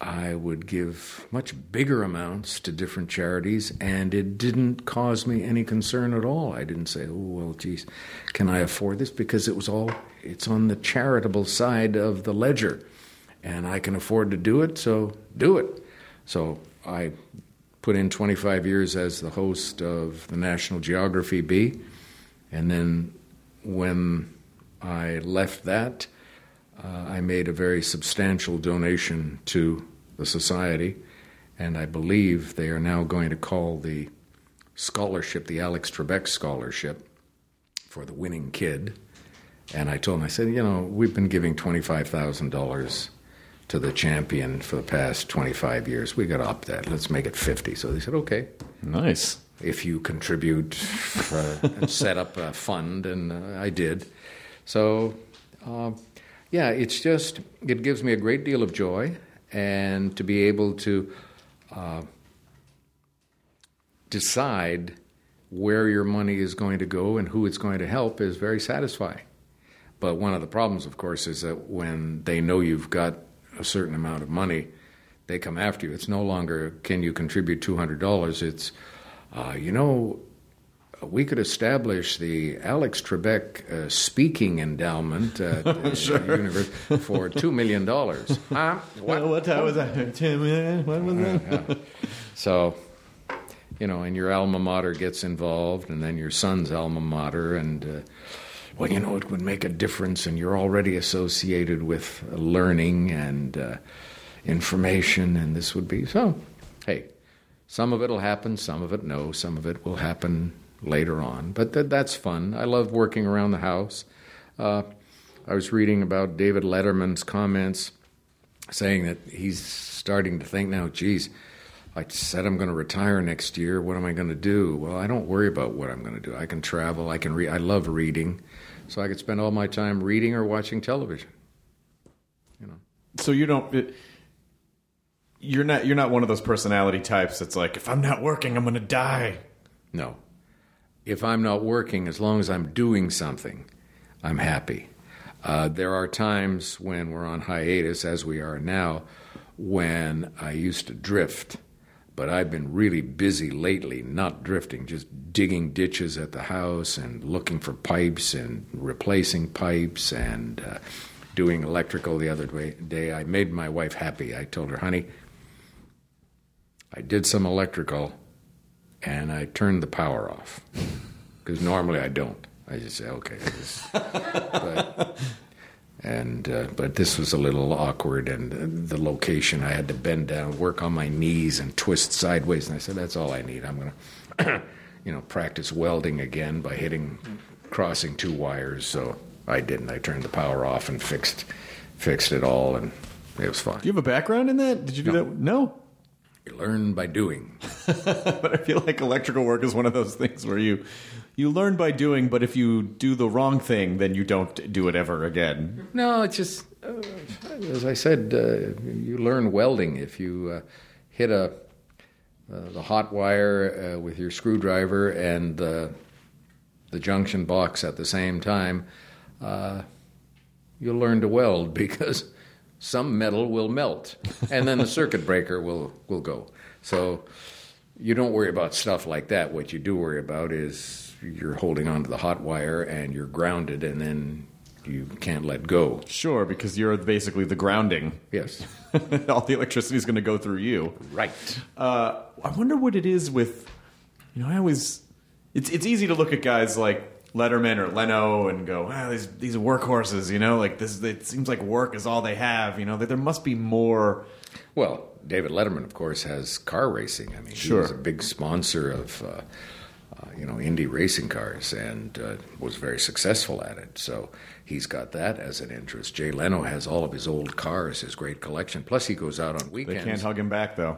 I would give much bigger amounts to different charities, and it didn't cause me any concern at all. I didn't say, oh, well, geez, can I afford this? Because it was all, it's on the charitable side of the ledger, and I can afford to do it, so do it. So I put in twenty-five years as the host of the National Geography Bee, and then when I left that, uh, I made a very substantial donation to the society, and I believe they are now going to call the scholarship, the Alex Trebek scholarship, for the winning kid. And I told them, I said, you know, we've been giving twenty-five thousand dollars to the champion for the past twenty-five years. We got to up that. Let's make it fifty. So they said, okay. Nice. If you contribute uh, and set up a fund, and uh, I did. So, uh, yeah, it's just, it gives me a great deal of joy, and to be able to uh, decide where your money is going to go and who it's going to help is very satisfying. But one of the problems, of course, is that when they know you've got a certain amount of money, they come after you. It's no longer, can you contribute two hundred dollars? It's, uh, you know, we could establish the Alex Trebek uh, speaking endowment at uh, sure. the university for two million dollars. Huh? What? What was that? two million dollars? What was that? Uh, yeah. So, you know, and your alma mater gets involved, and then your son's alma mater, and, uh, well, you know, it would make a difference, and you're already associated with learning and uh, information, and this would be so. Hey, some of it will happen, some of it no, some of it will happen later on. But th- that's fun. I love working around the house. Uh, I was reading about David Letterman's comments saying that he's starting to think now, geez, I said I'm going to retire next year. What am I going to do? Well, I don't worry about what I'm going to do. I can travel. I can read. I love reading. So I could spend all my time reading or watching television. You know. So you don't... It- You're not you're not one of those personality types that's like, if I'm not working, I'm going to die. No. If I'm not working, as long as I'm doing something, I'm happy. Uh, there are times when we're on hiatus, as we are now, when I used to drift. But I've been really busy lately, not drifting, just digging ditches at the house and looking for pipes and replacing pipes and uh, doing electrical the other day. I made my wife happy. I told her, honey, I did some electrical, and I turned the power off, because normally I don't. I just say, okay. This. but, and uh, but this was a little awkward, and the location, I had to bend down, work on my knees, and twist sideways. And I said, that's all I need. I'm going to, you know, practice welding again by hitting, crossing two wires. So I didn't. I turned the power off and fixed, fixed it all, and it was fine. Do you have a background in that? Did you do no. that? No. You learn by doing. But I feel like electrical work is one of those things where you you learn by doing, but if you do the wrong thing, then you don't do it ever again. No, it's just, uh, as I said, uh, you learn welding. If you uh, hit a uh, the hot wire uh, with your screwdriver and uh, the junction box at the same time, uh, you'll learn to weld, because some metal will melt, and then the circuit breaker will, will go. So you don't worry about stuff like that. What you do worry about is you're holding onto the hot wire and you're grounded, and then you can't let go. Sure, because you're basically the grounding. Yes. All the electricity is going to go through you. Right. Uh, I wonder what it is with, you know, I always, it's it's easy to look at guys like Letterman or Leno and go, wow, these these are workhorses, you know, like this. It seems like work is all they have, you know. There must be more. Well, David Letterman, of course, has car racing. I mean, sure. He was a big sponsor of, uh, uh, you know, Indy racing cars, and uh, was very successful at it. So he's got that as an interest. Jay Leno has all of his old cars, his great collection. Plus, he goes out on weekends. They can't hug him back, though.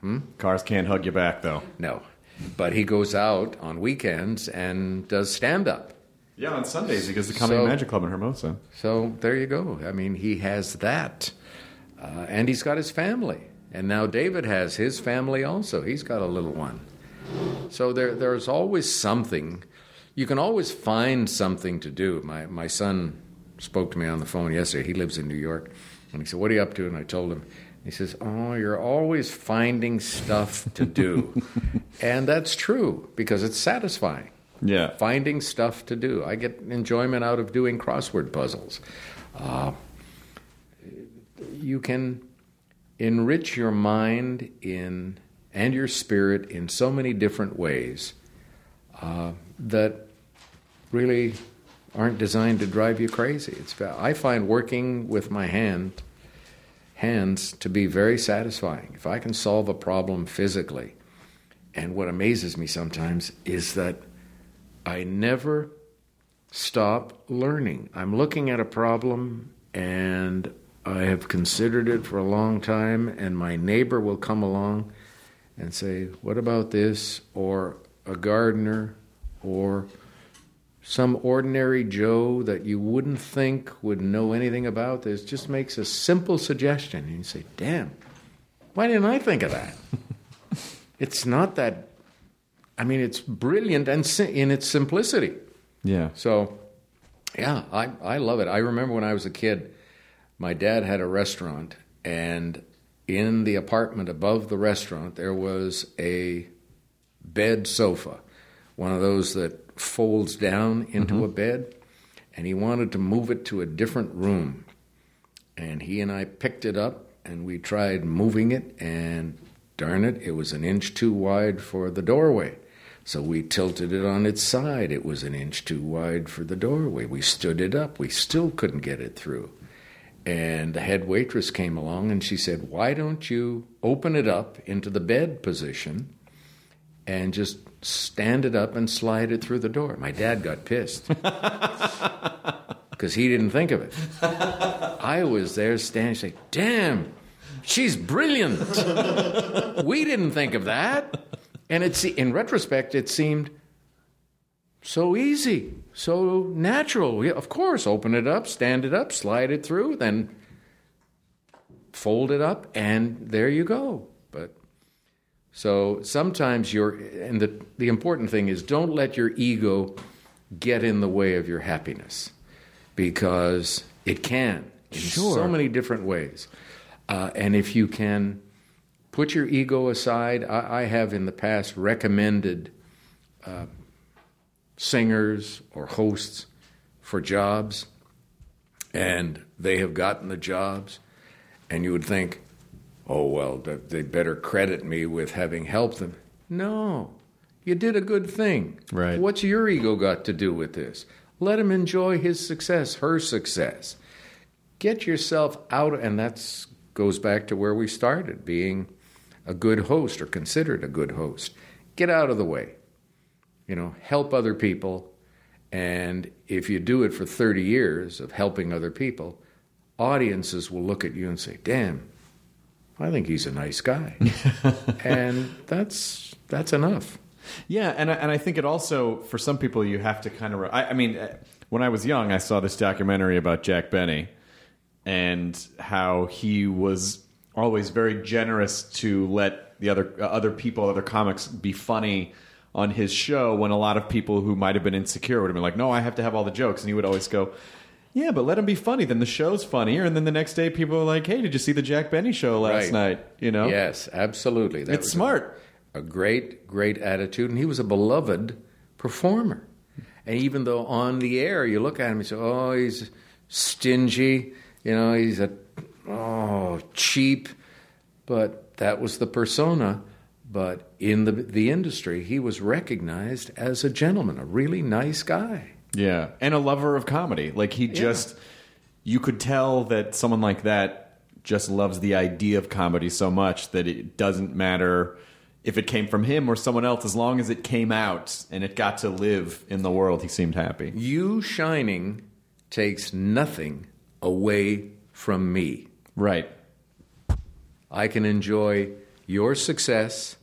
Hmm? Cars can't hug you back, though. No. But he goes out on weekends and does stand-up. Yeah, on Sundays he goes to the Comedy so, Magic Club in Hermosa. So there you go. I mean, he has that. Uh, and he's got his family. And now David has his family also. He's got a little one. So there, there's always something. You can always find something to do. My, my son spoke to me on the phone yesterday. He lives in New York. And he said, what are you up to? And I told him. He says, oh, you're always finding stuff to do. And that's true, because it's satisfying. Yeah. Finding stuff to do. I get enjoyment out of doing crossword puzzles. Uh, you can enrich your mind in and your spirit in so many different ways uh, that really aren't designed to drive you crazy. It's, I find working with my hand... hands to be very satisfying. If I can solve a problem physically, and what amazes me sometimes is that I never stop learning. I'm looking at a problem, and I have considered it for a long time, and my neighbor will come along and say, what about this? Or a gardener, or some ordinary Joe that you wouldn't think would know anything about this, just makes a simple suggestion. And you say, damn, why didn't I think of that? It's not that, I mean, it's brilliant and in its simplicity. Yeah. So, yeah, I, I love it. I remember when I was a kid, my dad had a restaurant, and in the apartment above the restaurant, there was a bed sofa, one of those that folds down into mm-hmm. a bed, and he wanted to move it to a different room. And he and I picked it up, and we tried moving it, and darn it, it was an inch too wide for the doorway. So we tilted it on its side. It was an inch too wide for the doorway. We stood it up. We still couldn't get it through. And the head waitress came along, and she said, why don't you open it up into the bed position and just stand it up and slide it through the door. My dad got pissed because he didn't think of it. I was there standing, saying, damn, she's brilliant. We didn't think of that. And it's, in retrospect, it seemed so easy, so natural. Yeah, of course, open it up, stand it up, slide it through, then fold it up, and there you go. But... So sometimes you're, and the, the important thing is don't let your ego get in the way of your happiness, because it can in sure. so many different ways. Uh, and if you can put your ego aside, I, I have in the past recommended uh, singers or hosts for jobs, and they have gotten the jobs, and you would think, oh, well, they better credit me with having helped them. No, you did a good thing. Right. What's your ego got to do with this? Let him enjoy his success, her success. Get yourself out, and that goes back to where we started, being a good host or considered a good host. Get out of the way. You know, help other people, and if you do it for thirty years of helping other people, audiences will look at you and say, damn, I think he's a nice guy. And that's that's enough. Yeah, and I, and I think it also, for some people, you have to kind of... I, I mean, when I was young, I saw this documentary about Jack Benny and how he was always very generous to let the other uh, other people, other comics, be funny on his show, when a lot of people who might have been insecure would have been like, no, I have to have all the jokes. And he would always go... Yeah, but let him be funny. Then the show's funnier, and then the next day people are like, hey, did you see the Jack Benny show last right. night? You know? Yes, absolutely. That it's was smart. A, a great, great attitude, and he was a beloved performer. And even though on the air you look at him and say, oh, he's stingy, you know, he's a oh cheap, but that was the persona. But in the the industry, he was recognized as a gentleman, a really nice guy. Yeah, and a lover of comedy. Like, he just, yeah. you could tell that someone like that just loves the idea of comedy so much that it doesn't matter if it came from him or someone else, as long as it came out and it got to live in the world, he seemed happy. You shining takes nothing away from me. Right. I can enjoy your success,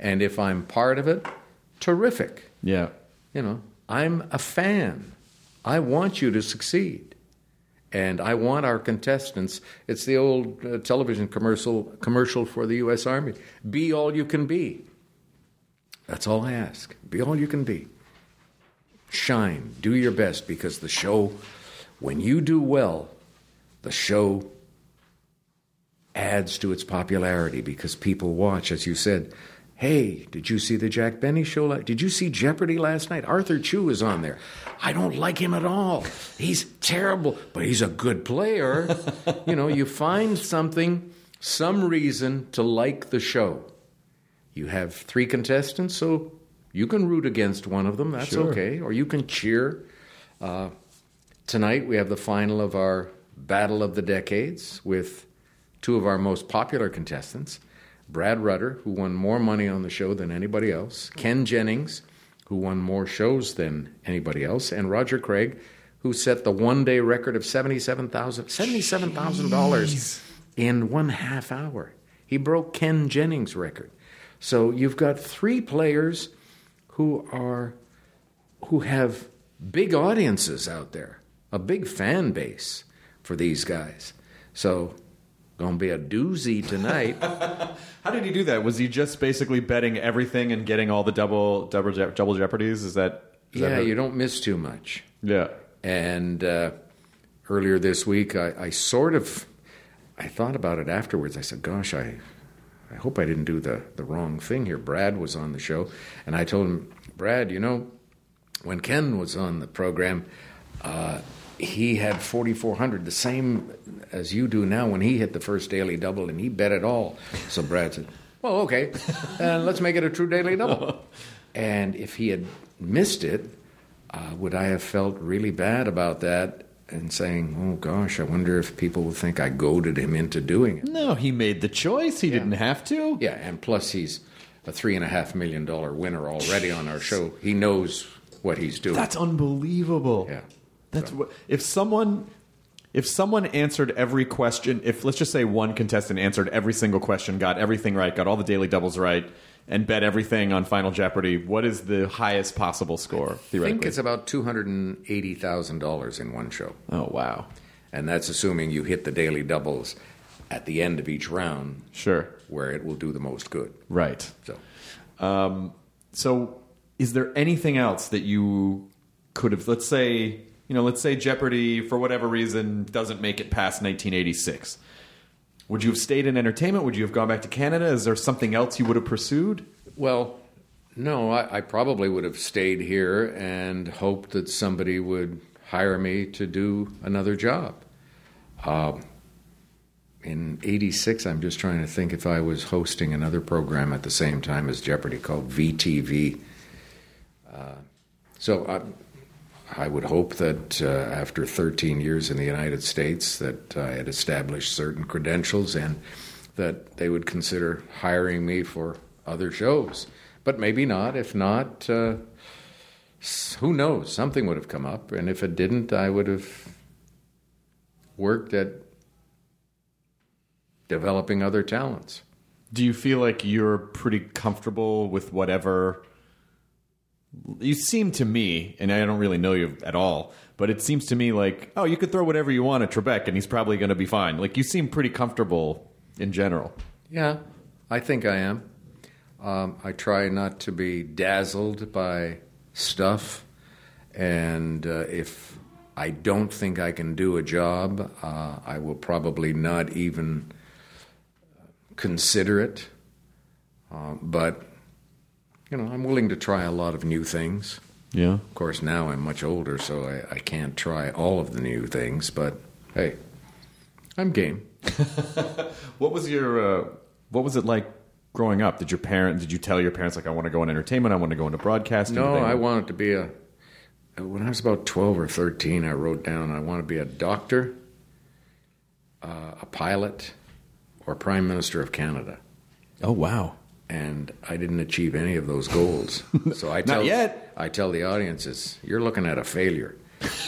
and if I'm part of it, terrific. Yeah. You know, I'm a fan. I want you to succeed. And I want our contestants, it's the old uh, television commercial commercial for the U S Army, be all you can be. That's all I ask. Be all you can be. Shine. Do your best, because the show, when you do well, the show adds to its popularity because people watch, as you said, hey, did you see the Jack Benny show? Did you see Jeopardy last night? Arthur Chu is on there. I don't like him at all. He's terrible, but he's a good player. You know, you find something, some reason to like the show. You have three contestants, so you can root against one of them. That's sure. okay. Or you can cheer. Uh, tonight we have the final of our Battle of the Decades with two of our most popular contestants. Brad Rutter, who won more money on the show than anybody else, Ken Jennings, who won more shows than anybody else, and Roger Craig, who set the one-day record of seventy-seven thousand dollars in one half hour. He broke Ken Jennings' record. So you've got three players who are who have big audiences out there, a big fan base for these guys. So gonna be a doozy tonight. How did he do that? Was he just basically betting everything and getting all the double double je- double jeopardies? Is that is yeah? That you don't miss too much. Yeah. And uh, earlier this week, I, I sort of I thought about it afterwards. I said, "Gosh, I I hope I didn't do the the wrong thing here." Brad was on the show, and I told him, "Brad, you know, when Ken was on the program." Uh, He had forty-four hundred, the same as you do now when he hit the first daily double, and he bet it all. So Brad said, well, okay, uh, let's make it a true daily double. And if he had missed it, uh, would I have felt really bad about that and saying, oh, gosh, I wonder if people will think I goaded him into doing it. No, he made the choice. He yeah. didn't have to. Yeah, and plus he's a three point five million dollars winner already Jeez. on our show. He knows what he's doing. That's unbelievable. Yeah. That's what, if someone if someone answered every question, if let's just say one contestant answered every single question, got everything right, got all the daily doubles right, and bet everything on Final Jeopardy, what is the highest possible score, theoretically? I think it's about two hundred eighty thousand dollars in one show. Oh, wow. And that's assuming you hit the daily doubles at the end of each round. Sure. Where it will do the most good. Right. So, um, so is there anything else that you could have, let's say... You know, let's say Jeopardy, for whatever reason, doesn't make it past nineteen eighty-six. Would you have stayed in entertainment? Would you have gone back to Canada? Is there something else you would have pursued? Well, no, I, I probably would have stayed here and hoped that somebody would hire me to do another job. Um, in eighty-six, I'm just trying to think if I was hosting another program at the same time as Jeopardy called V T V. Uh, so I... I would hope that uh, after thirteen years in the United States that I had established certain credentials and that they would consider hiring me for other shows. But maybe not. If not, uh, who knows? Something would have come up. And if it didn't, I would have worked at developing other talents. Do you feel like you're pretty comfortable with whatever... You seem to me, and I don't really know you at all, but it seems to me like, oh, you could throw whatever you want at Trebek, and he's probably going to be fine. Like, you seem pretty comfortable in general. Yeah, I think I am. Um, I try not to be dazzled by stuff, and uh, if I don't think I can do a job. Uh, I will probably not even consider it. Uh, but, you know, I'm willing to try a lot of new things. Yeah. Of course, now I'm much older, so I, I can't try all of the new things. But, hey, I'm game. What was your, uh, what was it like growing up? Did your parent, did you tell your parents, like, I want to go in entertainment, I want to go into broadcasting? No, I wanted to be a... When I was about twelve or thirteen, I wrote down, I want to be a doctor, uh, a pilot, or Prime Minister of Canada. Oh, wow. And I didn't achieve any of those goals. So I tell, Not yet. I tell the audiences, you're looking at a failure.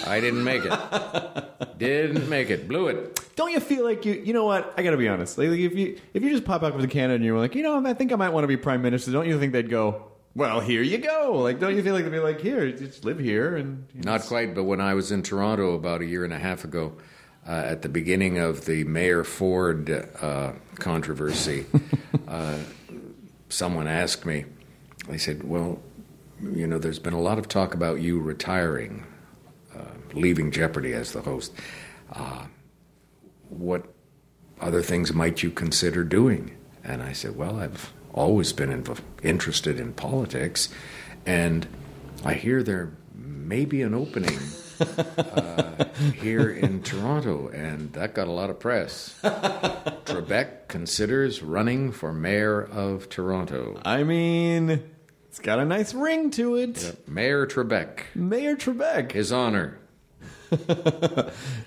I didn't make it. Didn't make it. Blew it. Don't you feel like you, you know what? I got to be honest. Like, if you if you just pop up to Canada and you're like, you know, I think I might want to be Prime Minister, don't you think they'd go, well, here you go. Like, don't you feel like they'd be like, here, just live here? And you know, not quite, but when I was in Toronto about a year and a half ago, uh, at the beginning of the Mayor Ford uh, controversy, uh, someone asked me, they said, well, you know, there's been a lot of talk about you retiring, uh, leaving Jeopardy as the host. Uh, what other things might you consider doing? And I said, well, I've always been inv- interested in politics, and I hear there may be an opening uh, here in Toronto, and that got a lot of press. Trebek considers running for mayor of Toronto. I mean, it's got a nice ring to it. Yep. Mayor Trebek. Mayor Trebek. His honor. I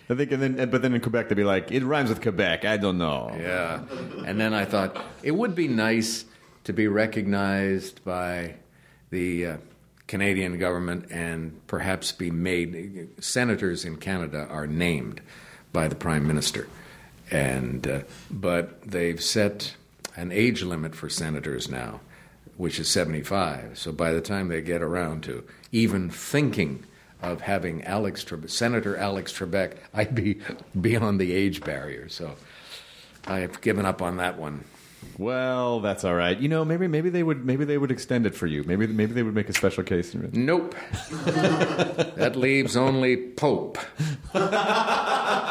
think, and then, but then in Quebec, they'd be like, it rhymes with Quebec. I don't know. Yeah. And then I thought, it would be nice to be recognized by the uh, Canadian government and perhaps be made... Senators in Canada are named by the Prime Minister. and uh, But they've set an age limit for senators now, which is seventy-five. So by the time they get around to even thinking of having Alex Trebek, Senator Alex Trebek, I'd be beyond the age barrier. So I have given up on that one. Well, that's all right. You know, maybe maybe they would maybe they would extend it for you. Maybe maybe they would make a special case. Nope. That leaves only Pope.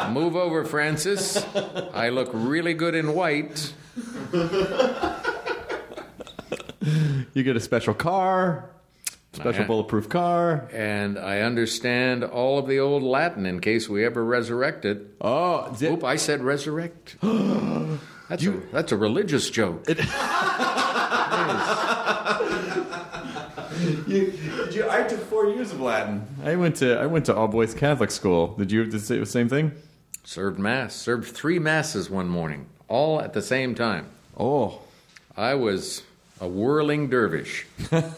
Move over, Francis. I look really good in white. You get a special car. Special bulletproof car. And I understand all of the old Latin in case we ever resurrect it. Oh, did... Oop, I said resurrect. That's, you... a, that's a religious joke. It... you, you, I took four years of Latin. I went to I went to all boys Catholic school. Did you say the same thing? Served mass. Served three masses one morning, all at the same time. Oh, I was a whirling dervish,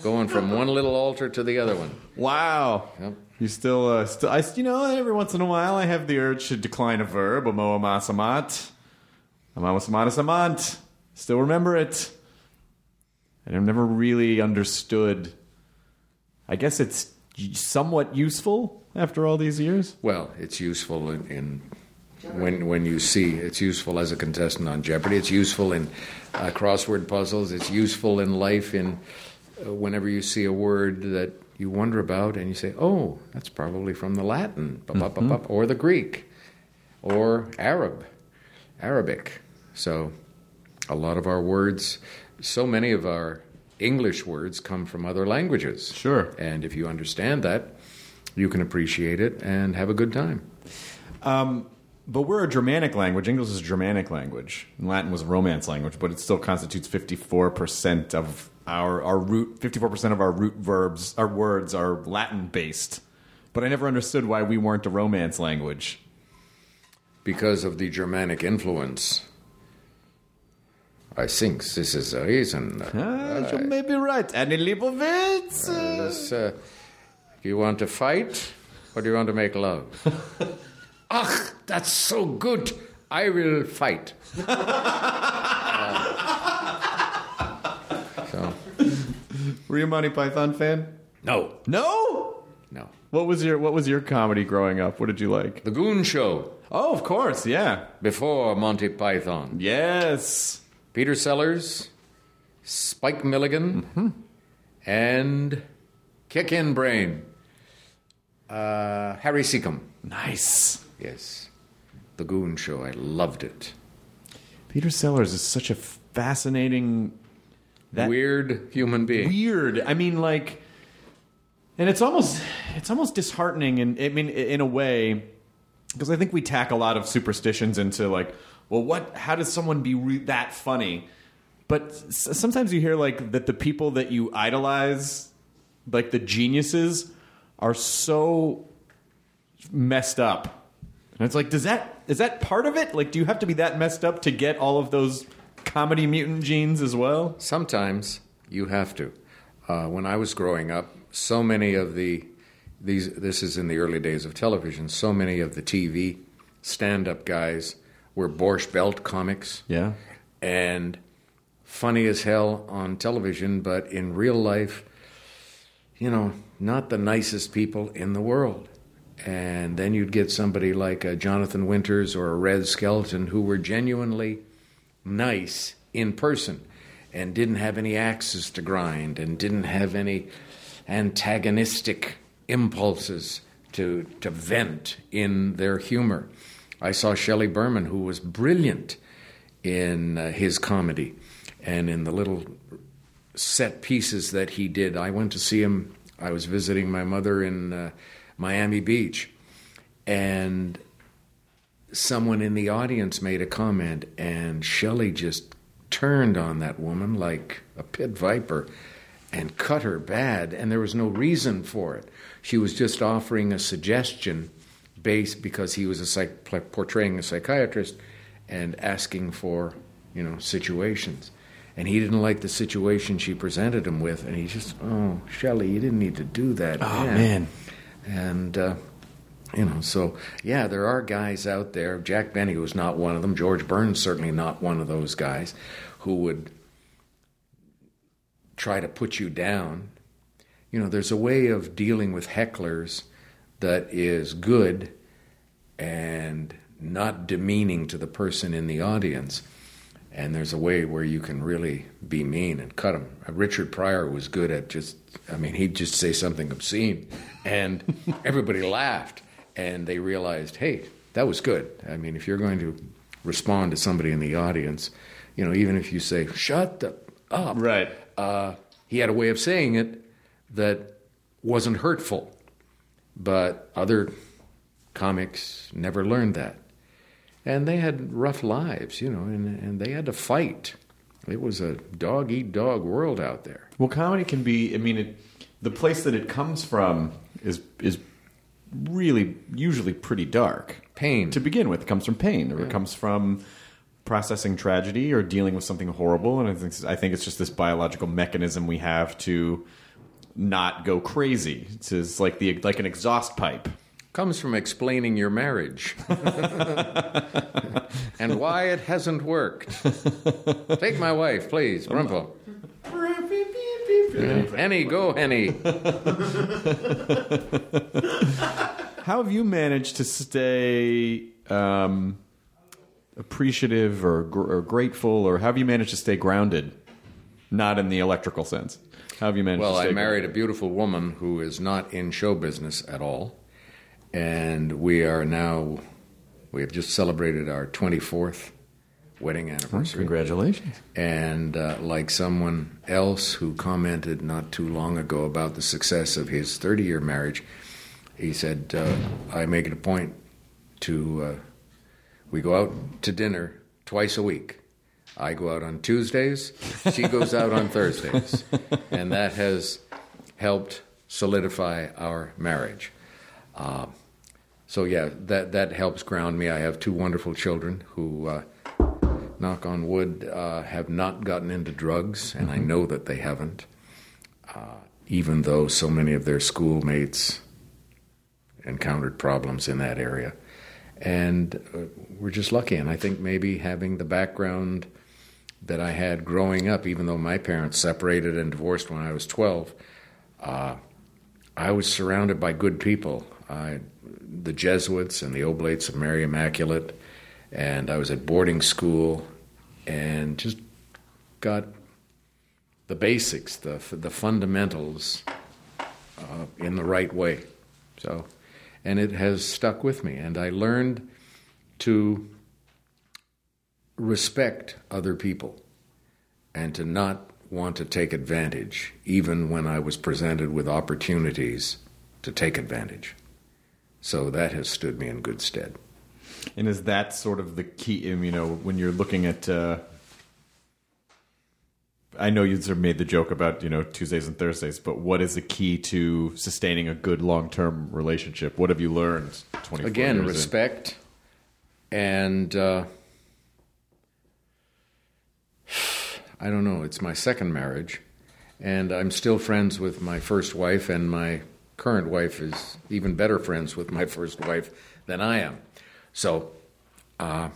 going from one little altar to the other one. Wow! Yep. You still, uh, still, I, you know, every once in a while, I have the urge to decline a verb. Amoamasamat, amoamasamatasamant. Still remember it. And I've never really understood. I guess it's somewhat useful after all these years. Well, it's useful in, in when when you see it's useful as a contestant on Jeopardy. It's useful in Uh, crossword puzzles. It's useful in life in uh, whenever you see a word that you wonder about and you say, oh, that's probably from the Latin, mm-hmm. or the Greek, or Arab, Arabic. So a lot of our words, so many of our English words come from other languages. Sure. And if you understand that, you can appreciate it and have a good time. Um But we're a Germanic language. English is a Germanic language. Latin was a Romance language, but it still constitutes fifty-four percent of our, our root. fifty-four percent of our root verbs, our words, are Latin-based. But I never understood why we weren't a Romance language. Because of the Germanic influence. I think this is a reason. Uh, uh, you may be right. Annie Leibovitz. Uh, this, uh, do you want to fight or do you want to make love? Ach, that's so good. I will fight. uh, so. Were you a Monty Python fan? No. No? No. What was your What was your comedy growing up? What did you like? The Goon Show. Oh, of course, yeah. Before Monty Python. Yes. Peter Sellers, Spike Milligan, mm-hmm. and Kick In Brain. Uh, Harry Seacombe. Nice. Yes. The Goon Show. I loved it. Peter Sellers is such a fascinating... That weird human being. Weird. I mean, like... And it's almost it's almost disheartening, and I mean, in a way, because I think we tack a lot of superstitions into like, well, what? How does someone be re- that funny? But s- sometimes you hear like that the people that you idolize, like the geniuses, are so messed up, and it's like, does that is that part of it? Like, do you have to be that messed up to get all of those comedy mutant genes as well? Sometimes you have to. Uh, when I was growing up. So many of the, these this is in the early days of television, so many of the T V stand-up guys were Borscht Belt comics. Yeah. And funny as hell on television, but in real life, you know, not the nicest people in the world. And then you'd get somebody like a Jonathan Winters or a Red Skelton who were genuinely nice in person and didn't have any axes to grind and didn't have any... antagonistic impulses to to vent in their humor. I saw Shelley Berman, who was brilliant in uh, his comedy and in the little set pieces that he did. I went to see him. I was visiting my mother in uh, Miami Beach, and someone in the audience made a comment, and Shelley just turned on that woman like a pit viper and cut her bad, and there was no reason for it. She was just offering a suggestion based because he was a psych- portraying a psychiatrist and asking for, you know, situations. And he didn't like the situation she presented him with, and he just, oh, Shelley, you didn't need to do that. Oh, man. man. And, uh, you know, so, yeah, there are guys out there. Jack Benny was not one of them. George Burns certainly not one of those guys who would... try to put you down. You know, there's a way of dealing with hecklers that is good and not demeaning to the person in the audience. And there's a way where you can really be mean and cut them. Richard Pryor was good at just, I mean, he'd just say something obscene. And everybody laughed. And they realized, hey, that was good. I mean, if you're going to respond to somebody in the audience, you know, even if you say, shut the up. Right. Uh, he had a way of saying it that wasn't hurtful, but other comics never learned that. And they had rough lives, you know, and, and they had to fight. It was a dog-eat-dog world out there. Well, comedy can be, I mean, it, the place that it comes from is is really usually pretty dark. Pain. To begin with, it comes from pain, or yeah. It comes from... processing tragedy or dealing with something horrible, and I think I think it's just this biological mechanism we have to not go crazy. It's, it's like the like an exhaust pipe. Comes from explaining your marriage and why it hasn't worked. Take my wife, please, Brumpo. Henny, go Henny. How have you managed to stay? Um, appreciative or, gr- or grateful, or how have you managed to stay grounded? Not in the electrical sense. How have you managed well, to stay Well, I married grounded? A beautiful woman who is not in show business at all, and we are now, we have just celebrated our twenty-fourth wedding anniversary. Oh, congratulations. And uh, like someone else who commented not too long ago about the success of his thirty-year marriage, he said, uh, I make it a point to... Uh, We go out to dinner twice a week. I go out on Tuesdays. She goes out on Thursdays. And that has helped solidify our marriage. Uh, so, yeah, that, that helps ground me. I have two wonderful children who, uh, knock on wood, uh, have not gotten into drugs, and I know that they haven't, uh, even though so many of their schoolmates encountered problems in that area. And uh, we're just lucky. And I think maybe having the background that I had growing up, even though my parents separated and divorced when I was twelve, uh, I was surrounded by good people. I, the Jesuits and the Oblates of Mary Immaculate. And I was at boarding school and just got the basics, the the fundamentals uh, in the right way. So and it has stuck with me. And I learned to respect other people and to not want to take advantage, even when I was presented with opportunities to take advantage. So that has stood me in good stead. And is that sort of the key, you know, when you're looking at... Uh... I know you sort of made the joke about, you know, Tuesdays and Thursdays, but what is the key to sustaining a good long-term relationship? What have you learned twenty-four Again, years respect in? and... Uh, I don't know, it's my second marriage, and I'm still friends with my first wife, and my current wife is even better friends with my first wife than I am. So, uh,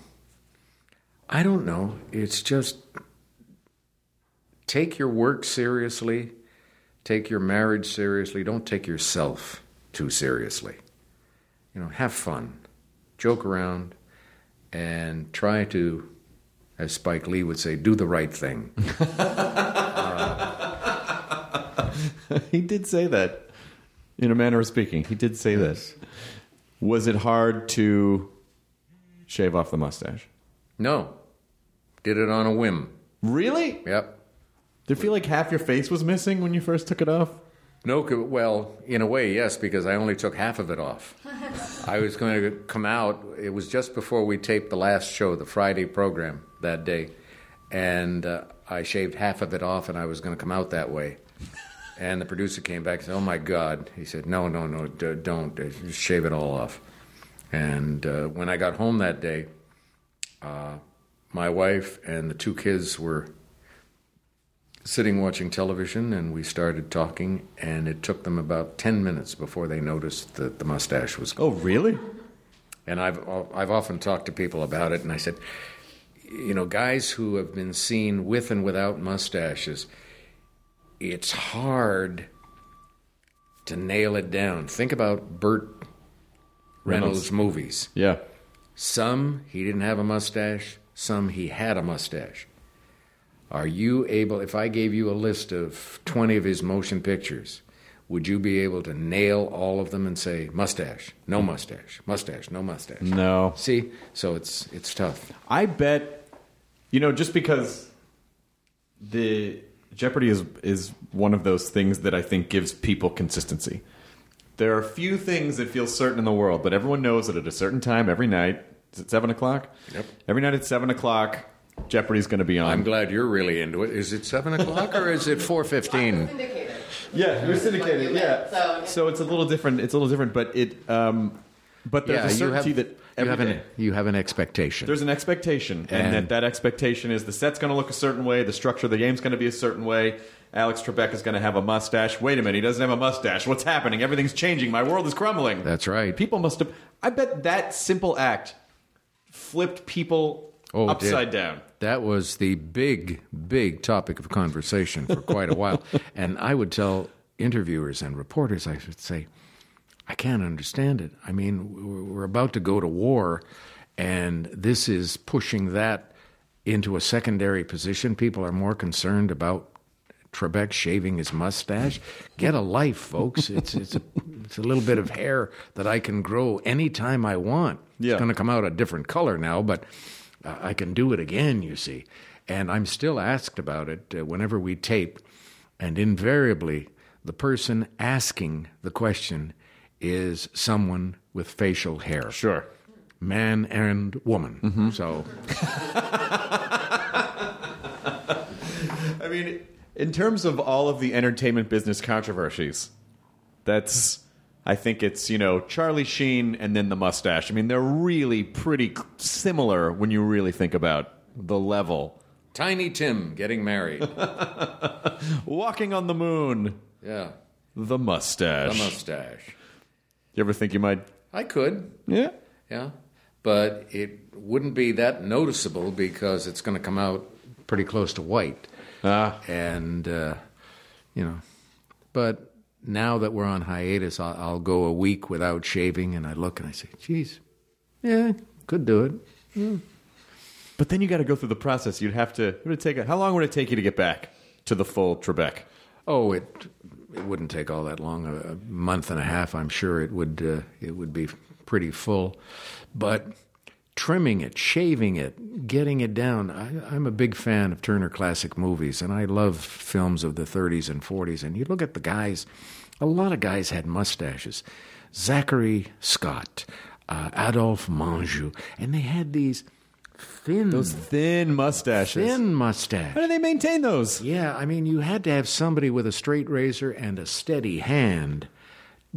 I don't know, it's just... Take your work seriously. Take your marriage seriously. Don't take yourself too seriously. You know, have fun. Joke around. And try to, as Spike Lee would say, do the right thing. uh, he did say that. In a manner of speaking, he did say yes. that. Was it hard to shave off the mustache? No. Did it on a whim. Really? Yep. Did it feel like half your face was missing when you first took it off? No, well, in a way, yes, because I only took half of it off. I was going to come out. It was just before we taped the last show, the Friday program that day, and uh, I shaved half of it off, and I was going to come out that way. And the producer came back and said, oh, my God. He said, no, no, no, d- don't. Just shave it all off. And uh, when I got home that day, uh, my wife and the two kids were... sitting watching television, and we started talking, and it took them about ten minutes before they noticed that the mustache was gone. Oh, really? And I've I've often talked to people about it, and I said, you know, guys who have been seen with and without mustaches, it's hard to nail it down. Think about Burt Reynolds, Reynolds. movies. Yeah. Some, he didn't have a mustache. Some, he had a mustache. Are you able, if I gave you a list of twenty of his motion pictures, would you be able to nail all of them and say, mustache, no mustache, mustache, no mustache? No. See? So it's it's tough. I bet, you know, just because the Jeopardy is is one of those things that I think gives people consistency. There are few things that feel certain in the world, but everyone knows that at a certain time every night, is it seven o'clock? Yep. Every night at seven o'clock. Jeopardy's going to be on. I'm glad you're really into it. Is it seven o'clock or is it four fifteen? Syndicated. Yeah, you're syndicated. Yeah. So, so it's a little different. It's a little different, but it. Um, but there's yeah, a certainty have, that every you have, an, you have an expectation. There's an expectation, and, and that, that expectation is the set's going to look a certain way, the structure of the game's going to be a certain way. Alex Trebek is going to have a mustache. Wait a minute, he doesn't have a mustache. What's happening? Everything's changing. My world is crumbling. That's right. People must have. I bet that simple act flipped people. Oh, upside down. That was the big, big topic of conversation for quite a while. And I would tell interviewers and reporters, I should say, I can't understand it. I mean, we're about to go to war, and this is pushing that into a secondary position. People are more concerned about Trebek shaving his mustache. Get a life, folks. It's it's a, it's a little bit of hair that I can grow anytime I want. Yeah. It's going to come out a different color now, but... I can do it again, you see. And I'm still asked about it uh, whenever we tape. And invariably, the person asking the question is someone with facial hair. Sure. Man and woman. Mm-hmm. So. I mean, in terms of all of the entertainment business controversies, that's... I think it's, you know, Charlie Sheen and then the mustache. I mean, they're really pretty similar when you really think about the level. Tiny Tim getting married. Walking on the moon. Yeah. The mustache. The mustache. You ever think you might? I could. Yeah. Yeah. But it wouldn't be that noticeable because it's going to come out pretty close to white. Ah. And, uh, you know, but... Now that we're on hiatus, I'll, I'll go a week without shaving, and I look and I say, geez, yeah, could do it. Yeah. But then you got to go through the process. You'd have to, it would take, how long would it take you to get back to the full Trebek? Oh, it it wouldn't take all that long. A month and a half, I'm sure it would uh, it would be pretty full. But trimming it, shaving it, getting it down. I, I'm a big fan of Turner Classic Movies, and I love films of the thirties and forties. And you look at the guys, a lot of guys had mustaches. Zachary Scott, uh, Adolphe Manjou, and they had these... Thin. Those thin mustaches. Thin mustache. How do they maintain those? Yeah, I mean, you had to have somebody with a straight razor and a steady hand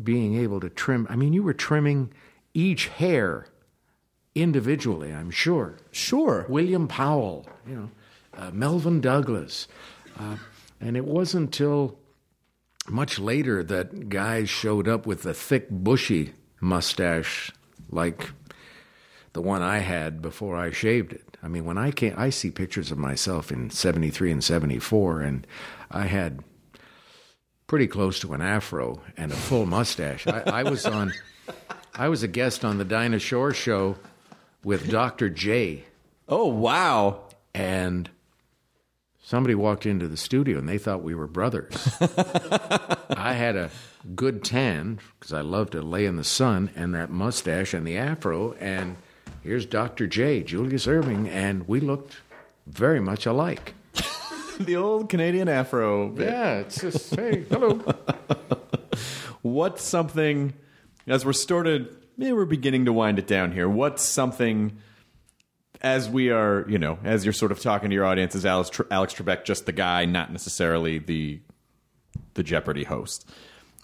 being able to trim. I mean, you were trimming each hair individually, I'm sure. Sure. William Powell, you know, uh, Melvin Douglas. Uh, and it wasn't until much later that guys showed up with the thick, bushy mustache like... the one I had before I shaved it. I mean, when I came, I see pictures of myself in seventy-three and seventy-four, and I had pretty close to an afro and a full mustache. I, I was on, I was a guest on the Dinah Shore Show with Doctor J. Oh, wow. And somebody walked into the studio, and they thought we were brothers. I had a good tan, because I love to lay in the sun, and that mustache and the afro, and... here's Doctor J, Julius Irving, and we looked very much alike. The old Canadian afro bit. Yeah, it's just, hey, hello. What's something, as we're started, maybe we're beginning to wind it down here, what's something, as we are, you know, as you're sort of talking to your audience, is Alex, Tre- Alex Trebek just the guy, not necessarily the the Jeopardy host?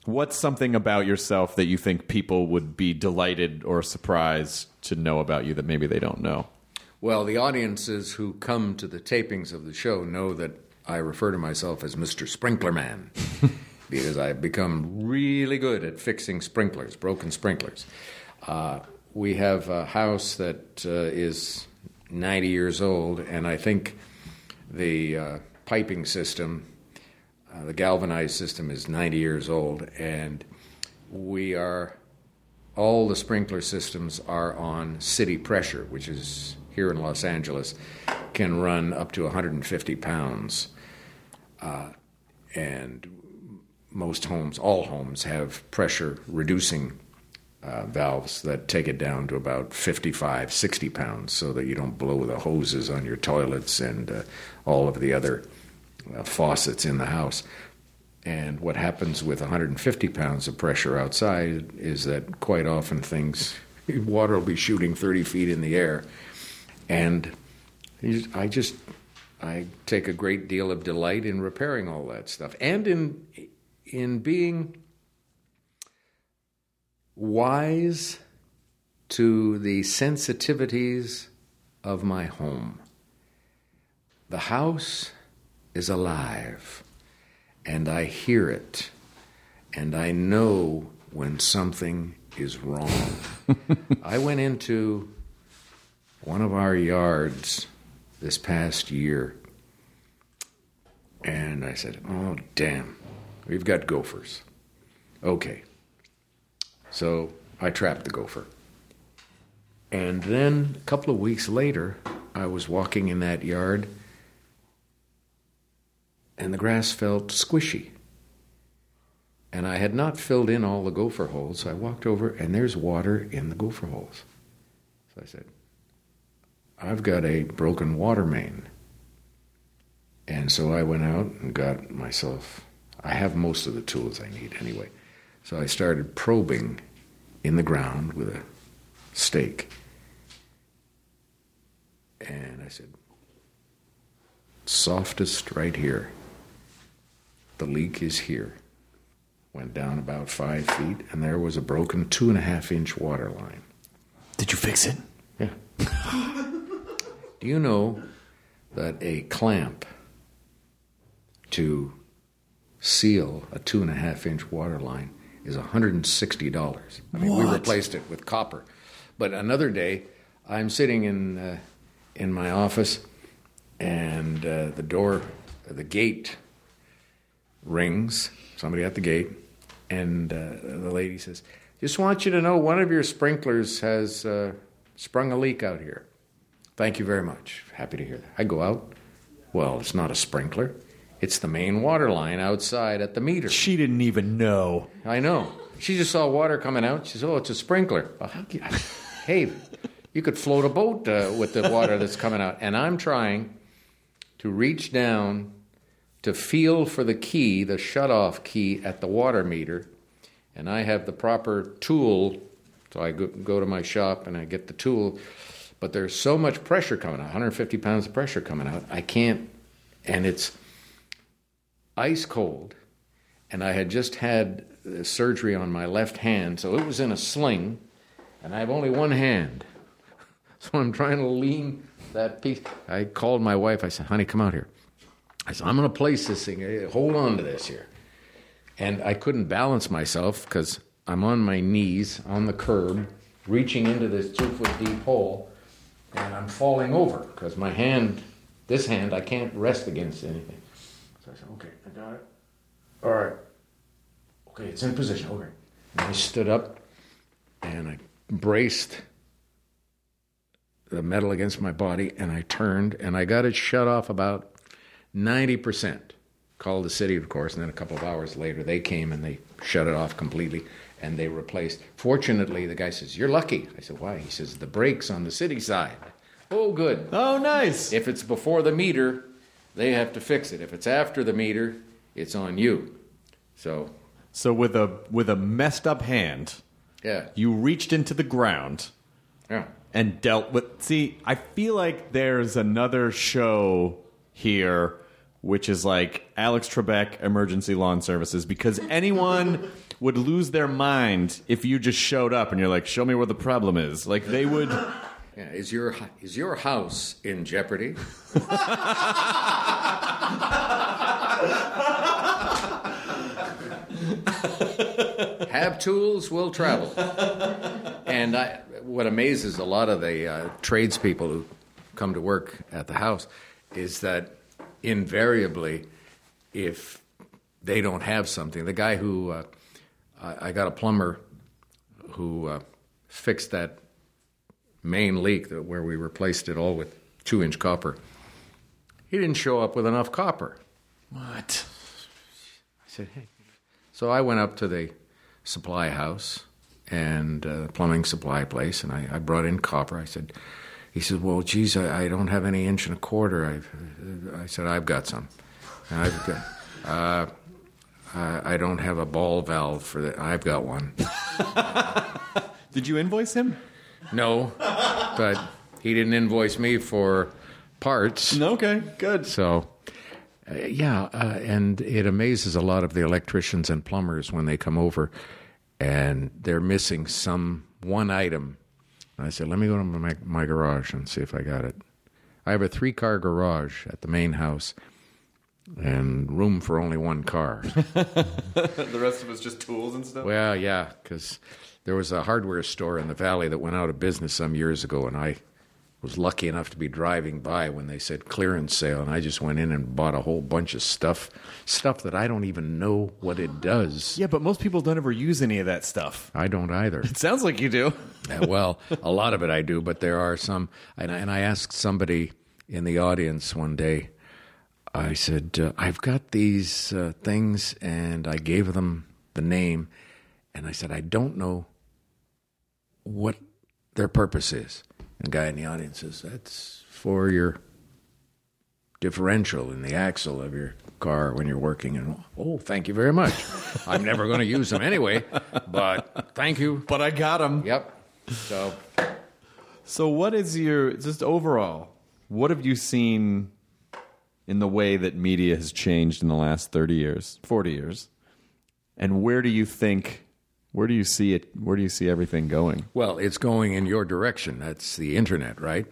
What's something about yourself that you think people would be delighted or surprised to know about you that maybe they don't know? Well, the audiences who come to the tapings of the show know that I refer to myself as Mister Sprinkler Man because I've become really good at fixing sprinklers, broken sprinklers. Uh, we have a house that uh, is ninety years old, and I think the uh, piping system... Uh, the galvanized system is ninety years old, and we are, all the sprinkler systems are on city pressure, which is here in Los Angeles, can run up to one hundred fifty pounds. Uh, and most homes, all homes, have pressure-reducing uh, valves that take it down to about fifty-five, sixty pounds so that you don't blow the hoses on your toilets and uh, all of the other... Uh, faucets in the house. And what happens with one hundred fifty pounds of pressure outside is that quite often things, water will be shooting thirty feet in the air. And I just, I take a great deal of delight in repairing all that stuff and in in being wise to the sensitivities of my home. The house is alive, and I hear it, and I know when something is wrong. I went into one of our yards this past year, and I said, oh, damn, we've got gophers. Okay. So I trapped the gopher. And then a couple of weeks later, I was walking in that yard, and the grass felt squishy. And I had not filled in all the gopher holes, so I walked over, and there's water in the gopher holes. So I said, I've got a broken water main. And so I went out and got myself... I have most of the tools I need anyway. So I started probing in the ground with a stake. And I said, softest right here. The leak is here. Went down about five feet, and there was a broken two and a half inch water line. Did you fix it? Yeah. Do you know that a clamp to seal a two and a half inch water line is one hundred sixty dollars? I mean, what? We replaced it with copper. But another day, I'm sitting in uh, in my office, and uh, the door, the gate rings, somebody at the gate, and uh, the lady says, just want you to know one of your sprinklers has uh, sprung a leak out here. Thank you very much. Happy to hear that. I go out. Well, it's not a sprinkler. It's the main water line outside at the meter. She didn't even know. I know. She just saw water coming out. She said, oh, it's a sprinkler. Well, how can you, hey, you could float a boat uh, with the water that's coming out. And I'm trying to reach down to feel for the key, the shut-off key at the water meter, and I have the proper tool. So I go, go to my shop and I get the tool, but there's so much pressure coming out, one hundred fifty pounds of pressure coming out. I can't, and it's ice cold, and I had just had surgery on my left hand, so it was in a sling, and I have only one hand. So I'm trying to lean that piece. I called my wife. I said, honey, come out here. I said, I'm going to place this thing. Hold on to this here. And I couldn't balance myself because I'm on my knees on the curb, reaching into this two-foot-deep hole, and I'm falling over because my hand, this hand, I can't rest against anything. So I said, okay, I got it. All right. Okay, it's in position. Okay. And I stood up, and I braced the metal against my body, and I turned, and I got it shut off about ninety percent. Called the city, of course, and then a couple of hours later, they came and they shut it off completely, and they replaced. Fortunately, the guy says, you're lucky. I said, why? He says, the brake's on the city side. Oh, good. Oh, nice. If it's before the meter, they have to fix it. If it's after the meter, it's on you. So so with a with a messed up hand, yeah, you reached into the ground, yeah, and dealt with... See, I feel like there's another show here, which is like Alex Trebek Emergency Lawn Services, because anyone would lose their mind if you just showed up and you're like, show me where the problem is. Like, they would... Yeah, is your is your house in jeopardy? Have tools, will travel. And I, what amazes a lot of the uh, tradespeople who come to work at the house is that invariably, if they don't have something, the guy who uh, I, I got a plumber who uh, fixed that main leak that where we replaced it all with two-inch copper. He didn't show up with enough copper. What? I said, hey. So I went up to the supply house and uh, plumbing supply place, and I, I brought in copper. I said, he said, well, geez, I, I don't have any inch and a quarter. I've, I said, I've got some. And I've got, uh, I, I don't have a ball valve for that. I've got one. Did you invoice him? No, but he didn't invoice me for parts. Okay, good. So, uh, yeah, uh, and it amazes a lot of the electricians and plumbers when they come over and they're missing some one item. And I said, let me go to my, my garage and see if I got it. I have a three-car garage at the main house and room for only one car. The rest of it's just tools and stuff? Well, yeah, because... There was a hardware store in the valley that went out of business some years ago, and I was lucky enough to be driving by when they said clearance sale, and I just went in and bought a whole bunch of stuff, stuff that I don't even know what it does. Yeah, but most people don't ever use any of that stuff. I don't either. It sounds like you do. Yeah, well, a lot of it I do, but there are some. And I, and I asked somebody in the audience one day, I said, uh, I've got these uh, things, and I gave them the name, and I said, I don't know what their purpose is. And the guy in the audience says, that's for your differential in the axle of your car when you're working. And, oh, thank you very much. I'm never going to use them anyway, but thank you. But I got them. Yep. So, so what is your, just overall, what have you seen in the way that media has changed in the last thirty years, forty years? And where do you think... Where do you see it? Where do you see everything going? Well, it's going in your direction. That's the internet, right?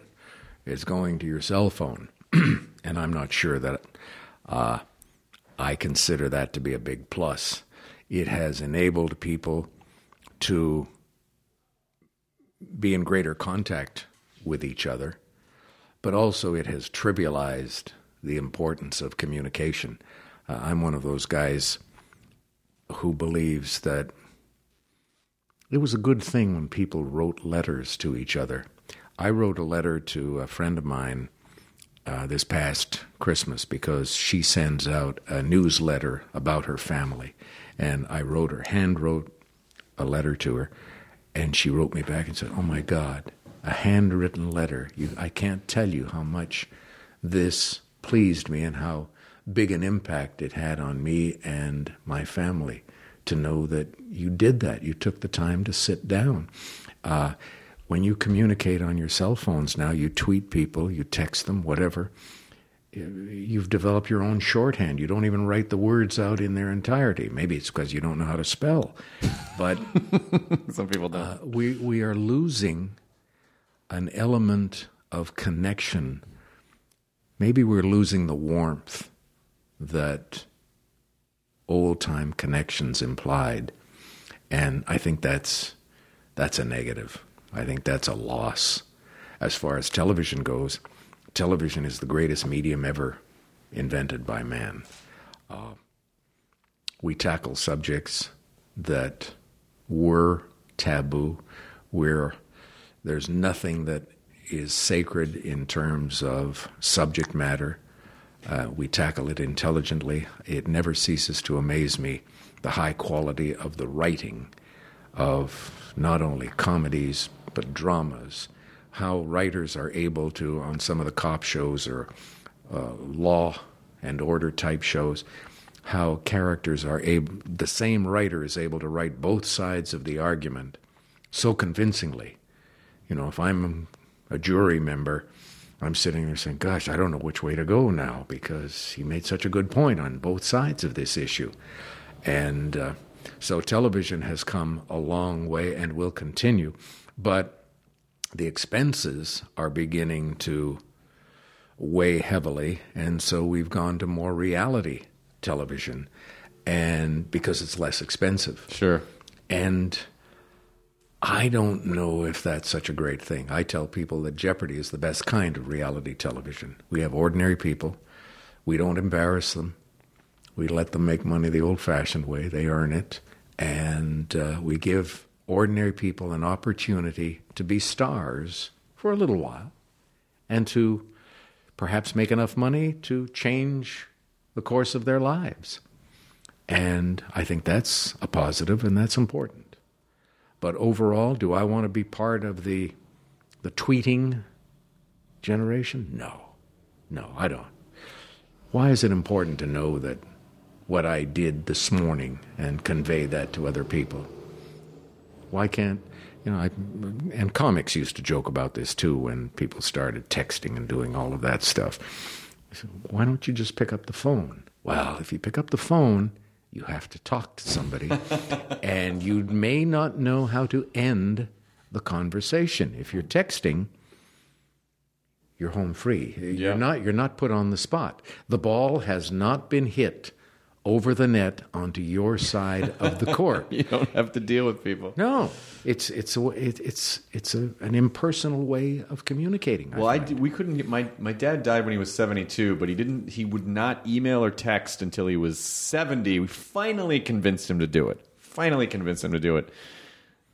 It's going to your cell phone. And I'm not sure that uh, I consider that to be a big plus. It has enabled people to be in greater contact with each other, but also it has trivialized the importance of communication. Uh, I'm one of those guys who believes that it was a good thing when people wrote letters to each other. I wrote a letter to a friend of mine uh, this past Christmas because she sends out a newsletter about her family. And I wrote her, hand wrote a letter to her, and she wrote me back and said, oh, my God, a handwritten letter. You, I can't tell you how much this pleased me and how big an impact it had on me and my family to know that you did that. You took the time to sit down. Uh, when you communicate on your cell phones now, you tweet people, you text them, whatever. You've developed your own shorthand. You don't even write the words out in their entirety. Maybe it's because you don't know how to spell. But some people don't. Uh, we, we are losing an element of connection. Maybe we're losing the warmth that old-time connections implied. And I think that's that's a negative. I think that's a loss. As far as television goes, television is the greatest medium ever invented by man. Uh, we tackle subjects that were taboo, where there's nothing that is sacred in terms of subject matter. Uh, we tackle it intelligently. It never ceases to amaze me, the high quality of the writing of not only comedies, but dramas, how writers are able to, on some of the cop shows or uh, law and order type shows, how characters are able, the same writer is able to write both sides of the argument so convincingly. You know, if I'm a jury member, I'm sitting there saying, gosh, I don't know which way to go now because he made such a good point on both sides of this issue. And uh, so television has come a long way and will continue, but the expenses are beginning to weigh heavily, and so we've gone to more reality television, and because it's less expensive. Sure. And I don't know if that's such a great thing. I tell people that Jeopardy is the best kind of reality television. We have ordinary people. We don't embarrass them. We let them make money the old-fashioned way. They earn it. And uh, we give ordinary people an opportunity to be stars for a little while and to perhaps make enough money to change the course of their lives. And I think that's a positive, and that's important. But overall, do I want to be part of the the tweeting generation? No. No, I don't. Why is it important to know that what I did this morning and convey that to other people? Why can't, you know, I, and comics used to joke about this too when people started texting and doing all of that stuff. I said, why don't you just pick up the phone? Well, if you pick up the phone, you have to talk to somebody, and you may not know how to end the conversation. If you're texting, you're home free. Yeah. You're not, you're not put on the spot. The ball has not been hit over the net onto your side of the court. You don't have to deal with people. No, it's it's a, it, it's it's a, an impersonal way of communicating. Well, I, I did, we couldn't get my my dad died when he was seventy-two, but he didn't. He would not email or text until he was seventy. We finally convinced him to do it. Finally convinced him to do it,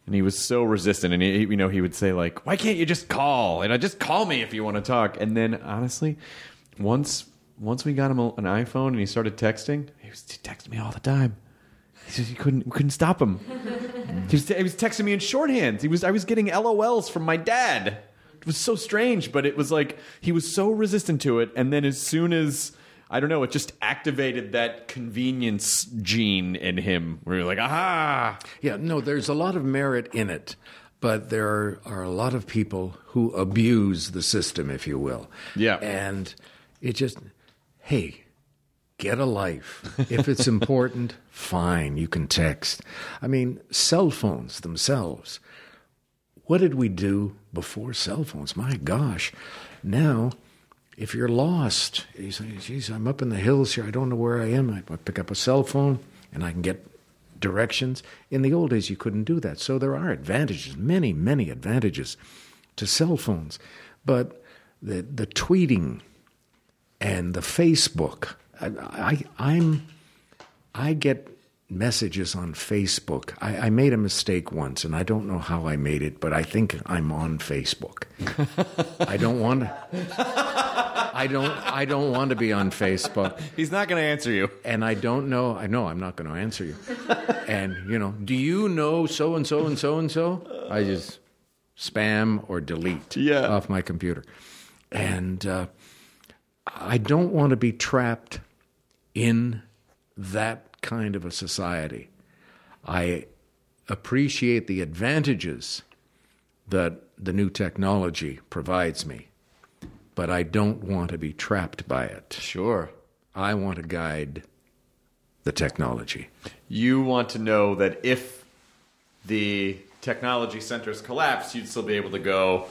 and he was so resistant. And he, you know, he would say like, "Why can't you just call? And I just call me if you want to talk." And then honestly, once. Once we got him an iPhone and he started texting, he was he texted me all the time. He just, he couldn't we couldn't stop him. He was, he was texting me in shorthand. He was I was getting L O Ls from my dad. It was so strange, but it was like he was so resistant to it. And then as soon as I don't know, it just activated that convenience gene in him, where you're like, aha. Yeah, no, there's a lot of merit in it. But there are, are a lot of people who abuse the system, if you will. Yeah, and it just. Hey, get a life. If it's important, fine, you can text. I mean, cell phones themselves. What did we do before cell phones? My gosh. Now, if you're lost, you say, geez, I'm up in the hills here. I don't know where I am. I pick up a cell phone and I can get directions. In the old days, you couldn't do that. So there are advantages, many, many advantages to cell phones. But the the tweeting and the Facebook, I, I, I'm, I get messages on Facebook. I, I made a mistake once, and I don't know how I made it, but I think I'm on Facebook. I don't want to. I don't I don't want to be on Facebook. He's not going to answer you. And I don't know. I know I'm not going to answer you. And, you know, do you know so-and-so and so-and-so? I just spam or delete yeah. off my computer. And uh, I don't want to be trapped in that kind of a society. I appreciate the advantages that the new technology provides me, but I don't want to be trapped by it. Sure. I want to guide the technology. You want to know that if the technology centers collapse, you'd still be able to go,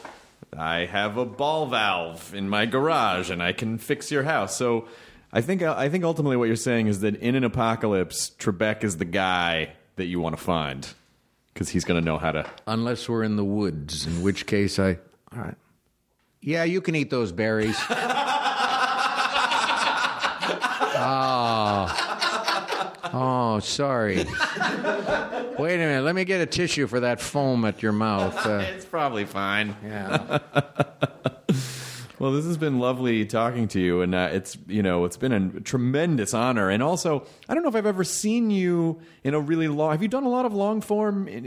I have a ball valve in my garage and I can fix your house. So I think I think ultimately what you're saying is that in an apocalypse, Trebek is the guy that you want to find because he's going to know how to... Unless we're in the woods, in which case I... All right. Yeah, you can eat those berries. Oh. Oh, sorry. Wait a minute. Let me get a tissue for that foam at your mouth. Uh, it's probably fine. Yeah. Well, this has been lovely talking to you, and uh, it's you know it's been a tremendous honor. And also, I don't know if I've ever seen you in a really long... Have you done a lot of long form uh,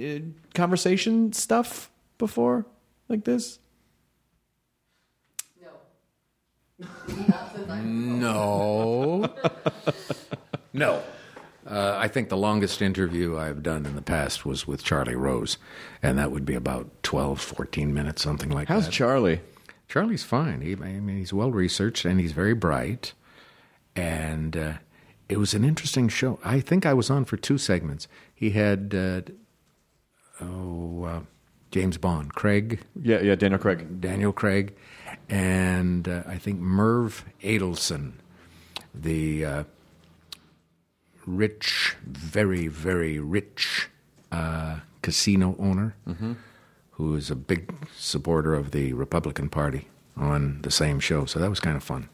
conversation stuff before, like this? No. No. No. Uh, I think the longest interview I've done in the past was with Charlie Rose, and that would be about twelve, fourteen minutes, something like How's that. How's Charlie? Charlie's fine. He, I mean, he's well-researched, and he's very bright. And uh, it was an interesting show. I think I was on for two segments. He had, uh, oh, uh, James Bond, Craig. Yeah, yeah, Daniel Craig. Daniel Craig. And uh, I think Merv Adelson, the uh, rich, very, very rich uh, casino owner. Mm-hmm. Who is a big supporter of the Republican Party, on the same show. So that was kind of fun.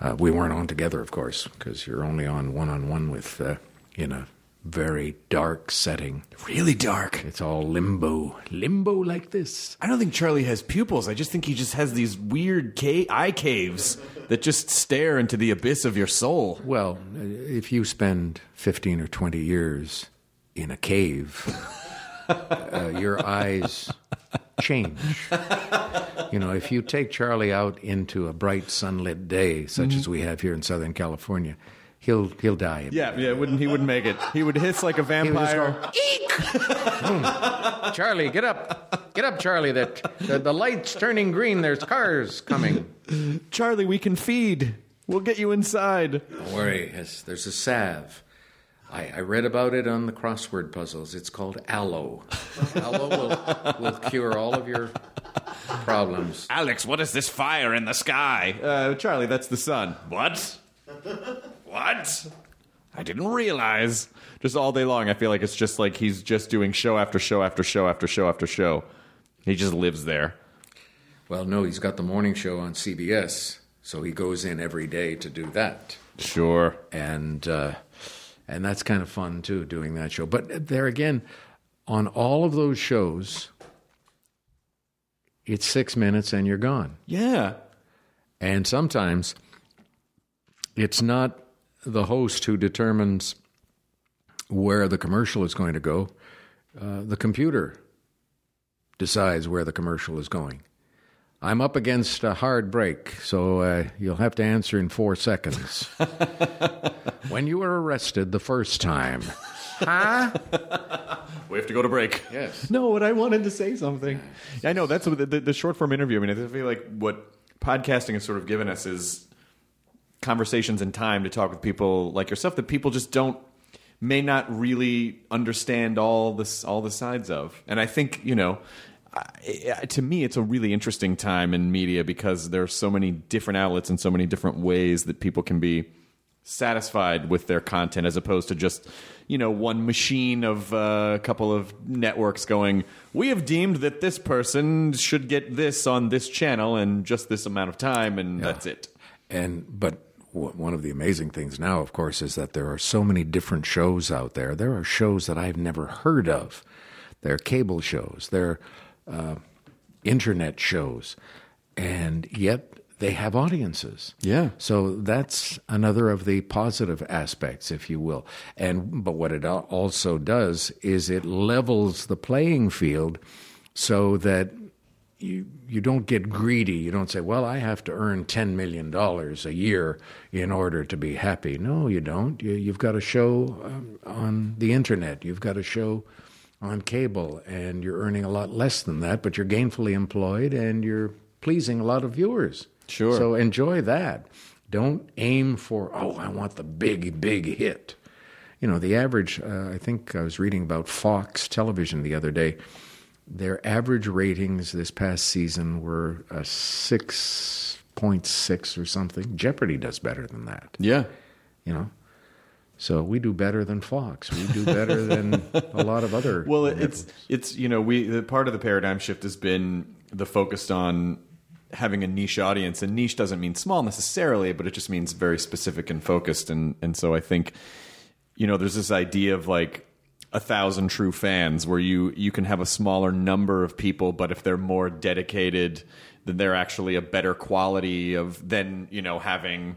Uh, we weren't on together, of course, because you're only on one-on-one with, uh, in a very dark setting. Really dark. It's all limbo. Limbo like this. I don't think Charlie has pupils. I just think he just has these weird ca- eye caves that just stare into the abyss of your soul. Well, if you spend fifteen or twenty years in a cave... Uh, your eyes change. You know, if you take Charlie out into a bright sunlit day, such mm-hmm. as we have here in Southern California, he'll he'll die. Yeah, day. yeah, wouldn't he wouldn't make it. He would hiss like a vampire. He would just go, eek! mm. Charlie, get up. Get up, Charlie. The, the, the light's turning green. There's cars coming. Charlie, we can feed. We'll get you inside. Don't worry. Yes, there's a salve. I, I read about it on the crossword puzzles. It's called aloe. Aloe will, will cure all of your problems. Alex, what is this fire in the sky? Uh, Charlie, that's the sun. What? What? I didn't realize. Just all day long, I feel like it's just like he's just doing show after show after show after show after show. He just lives there. Well, no, he's got the morning show on C B S, so he goes in every day to do that. Sure. And... Uh, And that's kind of fun, too, doing that show. But there again, on all of those shows, it's six minutes and you're gone. Yeah. And sometimes it's not the host who determines where the commercial is going to go. Uh, the computer decides where the commercial is going. I'm up against a hard break, so uh, you'll have to answer in four seconds. When you were arrested the first time. Huh? We have to go to break. Yes. No, but I wanted to say something. I know, that's the, the, the short-form interview. I mean, I feel like what podcasting has sort of given us is conversations and time to talk with people like yourself that people just don't, may not really understand all this, all the sides of. And I think, you know... Uh, to me, it's a really interesting time in media because there are so many different outlets and so many different ways that people can be satisfied with their content as opposed to just, you know, one machine of uh, a couple of networks going, we have deemed that this person should get this on this channel in just this amount of time, and yeah. that's it. And but w- one of the amazing things now, of course, is that there are so many different shows out there. There are shows that I've never heard of. There are cable shows. There are... Uh, internet shows, and yet they have audiences. Yeah. So that's another of the positive aspects, if you will. And but what it also does is it levels the playing field so that you you don't get greedy. You don't say, well, I have to earn ten million dollars a year in order to be happy. No, you don't. You, you've got a show um, on the internet. You've got a show on cable, and you're earning a lot less than that, but you're gainfully employed, and you're pleasing a lot of viewers. Sure. So enjoy that. Don't aim for, oh, I want the big, big hit. You know, the average, uh, I think I was reading about Fox Television the other day. Their average ratings this past season were a six point six or something. Jeopardy does better than that. Yeah. You know? So we do better than Fox. We do better than a lot of other. Well, networks. it's it's you know we the part of the paradigm shift has been the focus on having a niche audience, and niche doesn't mean small necessarily, but it just means very specific and focused. And and so I think you know there's this idea of like a thousand true fans, where you you can have a smaller number of people, but if they're more dedicated, then they're actually a better quality of than you know having.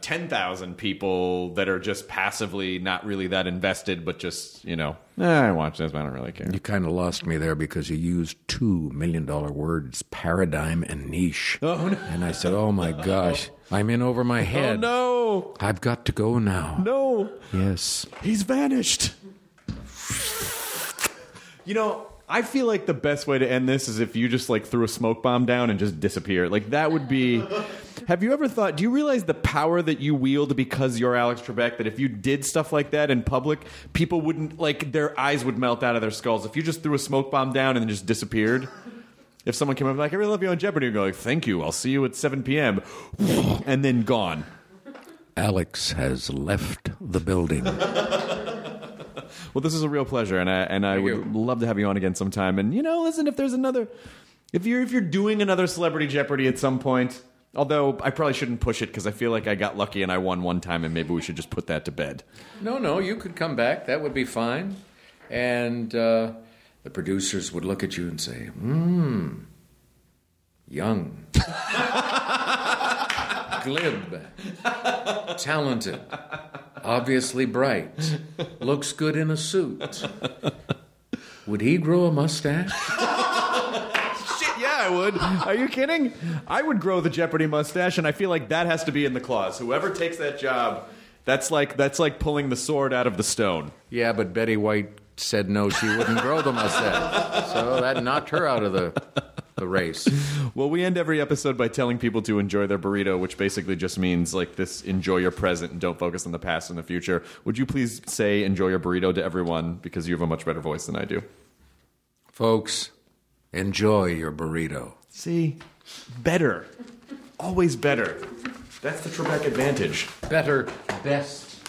ten thousand people that are just passively not really that invested, but just, you know, eh, I watch this, but I don't really care. You kind of lost me there because you used two million dollar words, paradigm and niche. Oh, no. And I said, oh my gosh, I'm in over my head. Oh, no. I've got to go now. No. Yes. He's vanished. You know, I feel like the best way to end this is if you just like threw a smoke bomb down and just disappeared. Like that would be... Have you ever thought, do you realize the power that you wield because you're Alex Trebek, that if you did stuff like that in public, people wouldn't, like, their eyes would melt out of their skulls. If you just threw a smoke bomb down and then just disappeared, if someone came up and like, I really love you on Jeopardy, and go like, thank you, I'll see you at seven p.m., and then gone. Alex has left the building. Well, this is a real pleasure, and I, and I would love to have you on again sometime. And, you know, listen, if there's another, if you're if you're doing another Celebrity Jeopardy at some point... Although I probably shouldn't push it because I feel like I got lucky and I won one time, and maybe we should just put that to bed. No, no, you could come back. That would be fine. And uh, the producers would look at you and say, hmm, young, glib, talented, obviously bright, looks good in a suit. Would he grow a mustache? I would. Are you kidding? I would grow the Jeopardy mustache, and I feel like that has to be in the clause. Whoever takes that job, that's like that's like pulling the sword out of the stone. Yeah, but Betty White said no, she wouldn't grow the mustache. So that knocked her out of the the race. Well, we end every episode by telling people to enjoy their burrito, which basically just means like this: enjoy your present and don't focus on the past and the future. Would you please say enjoy your burrito to everyone, because you have a much better voice than I do. Folks, enjoy your burrito. See? Better. Always better. That's the Trebek advantage. Better. Best.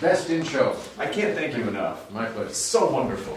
Best in show. I can't thank you enough. My pleasure. So wonderful.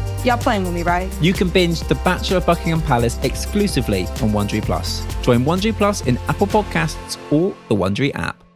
Y'all playing with me, right? You can binge The Bachelor of Buckingham Palace exclusively on Wondery Plus. Join Wondery Plus in Apple Podcasts or the Wondery app.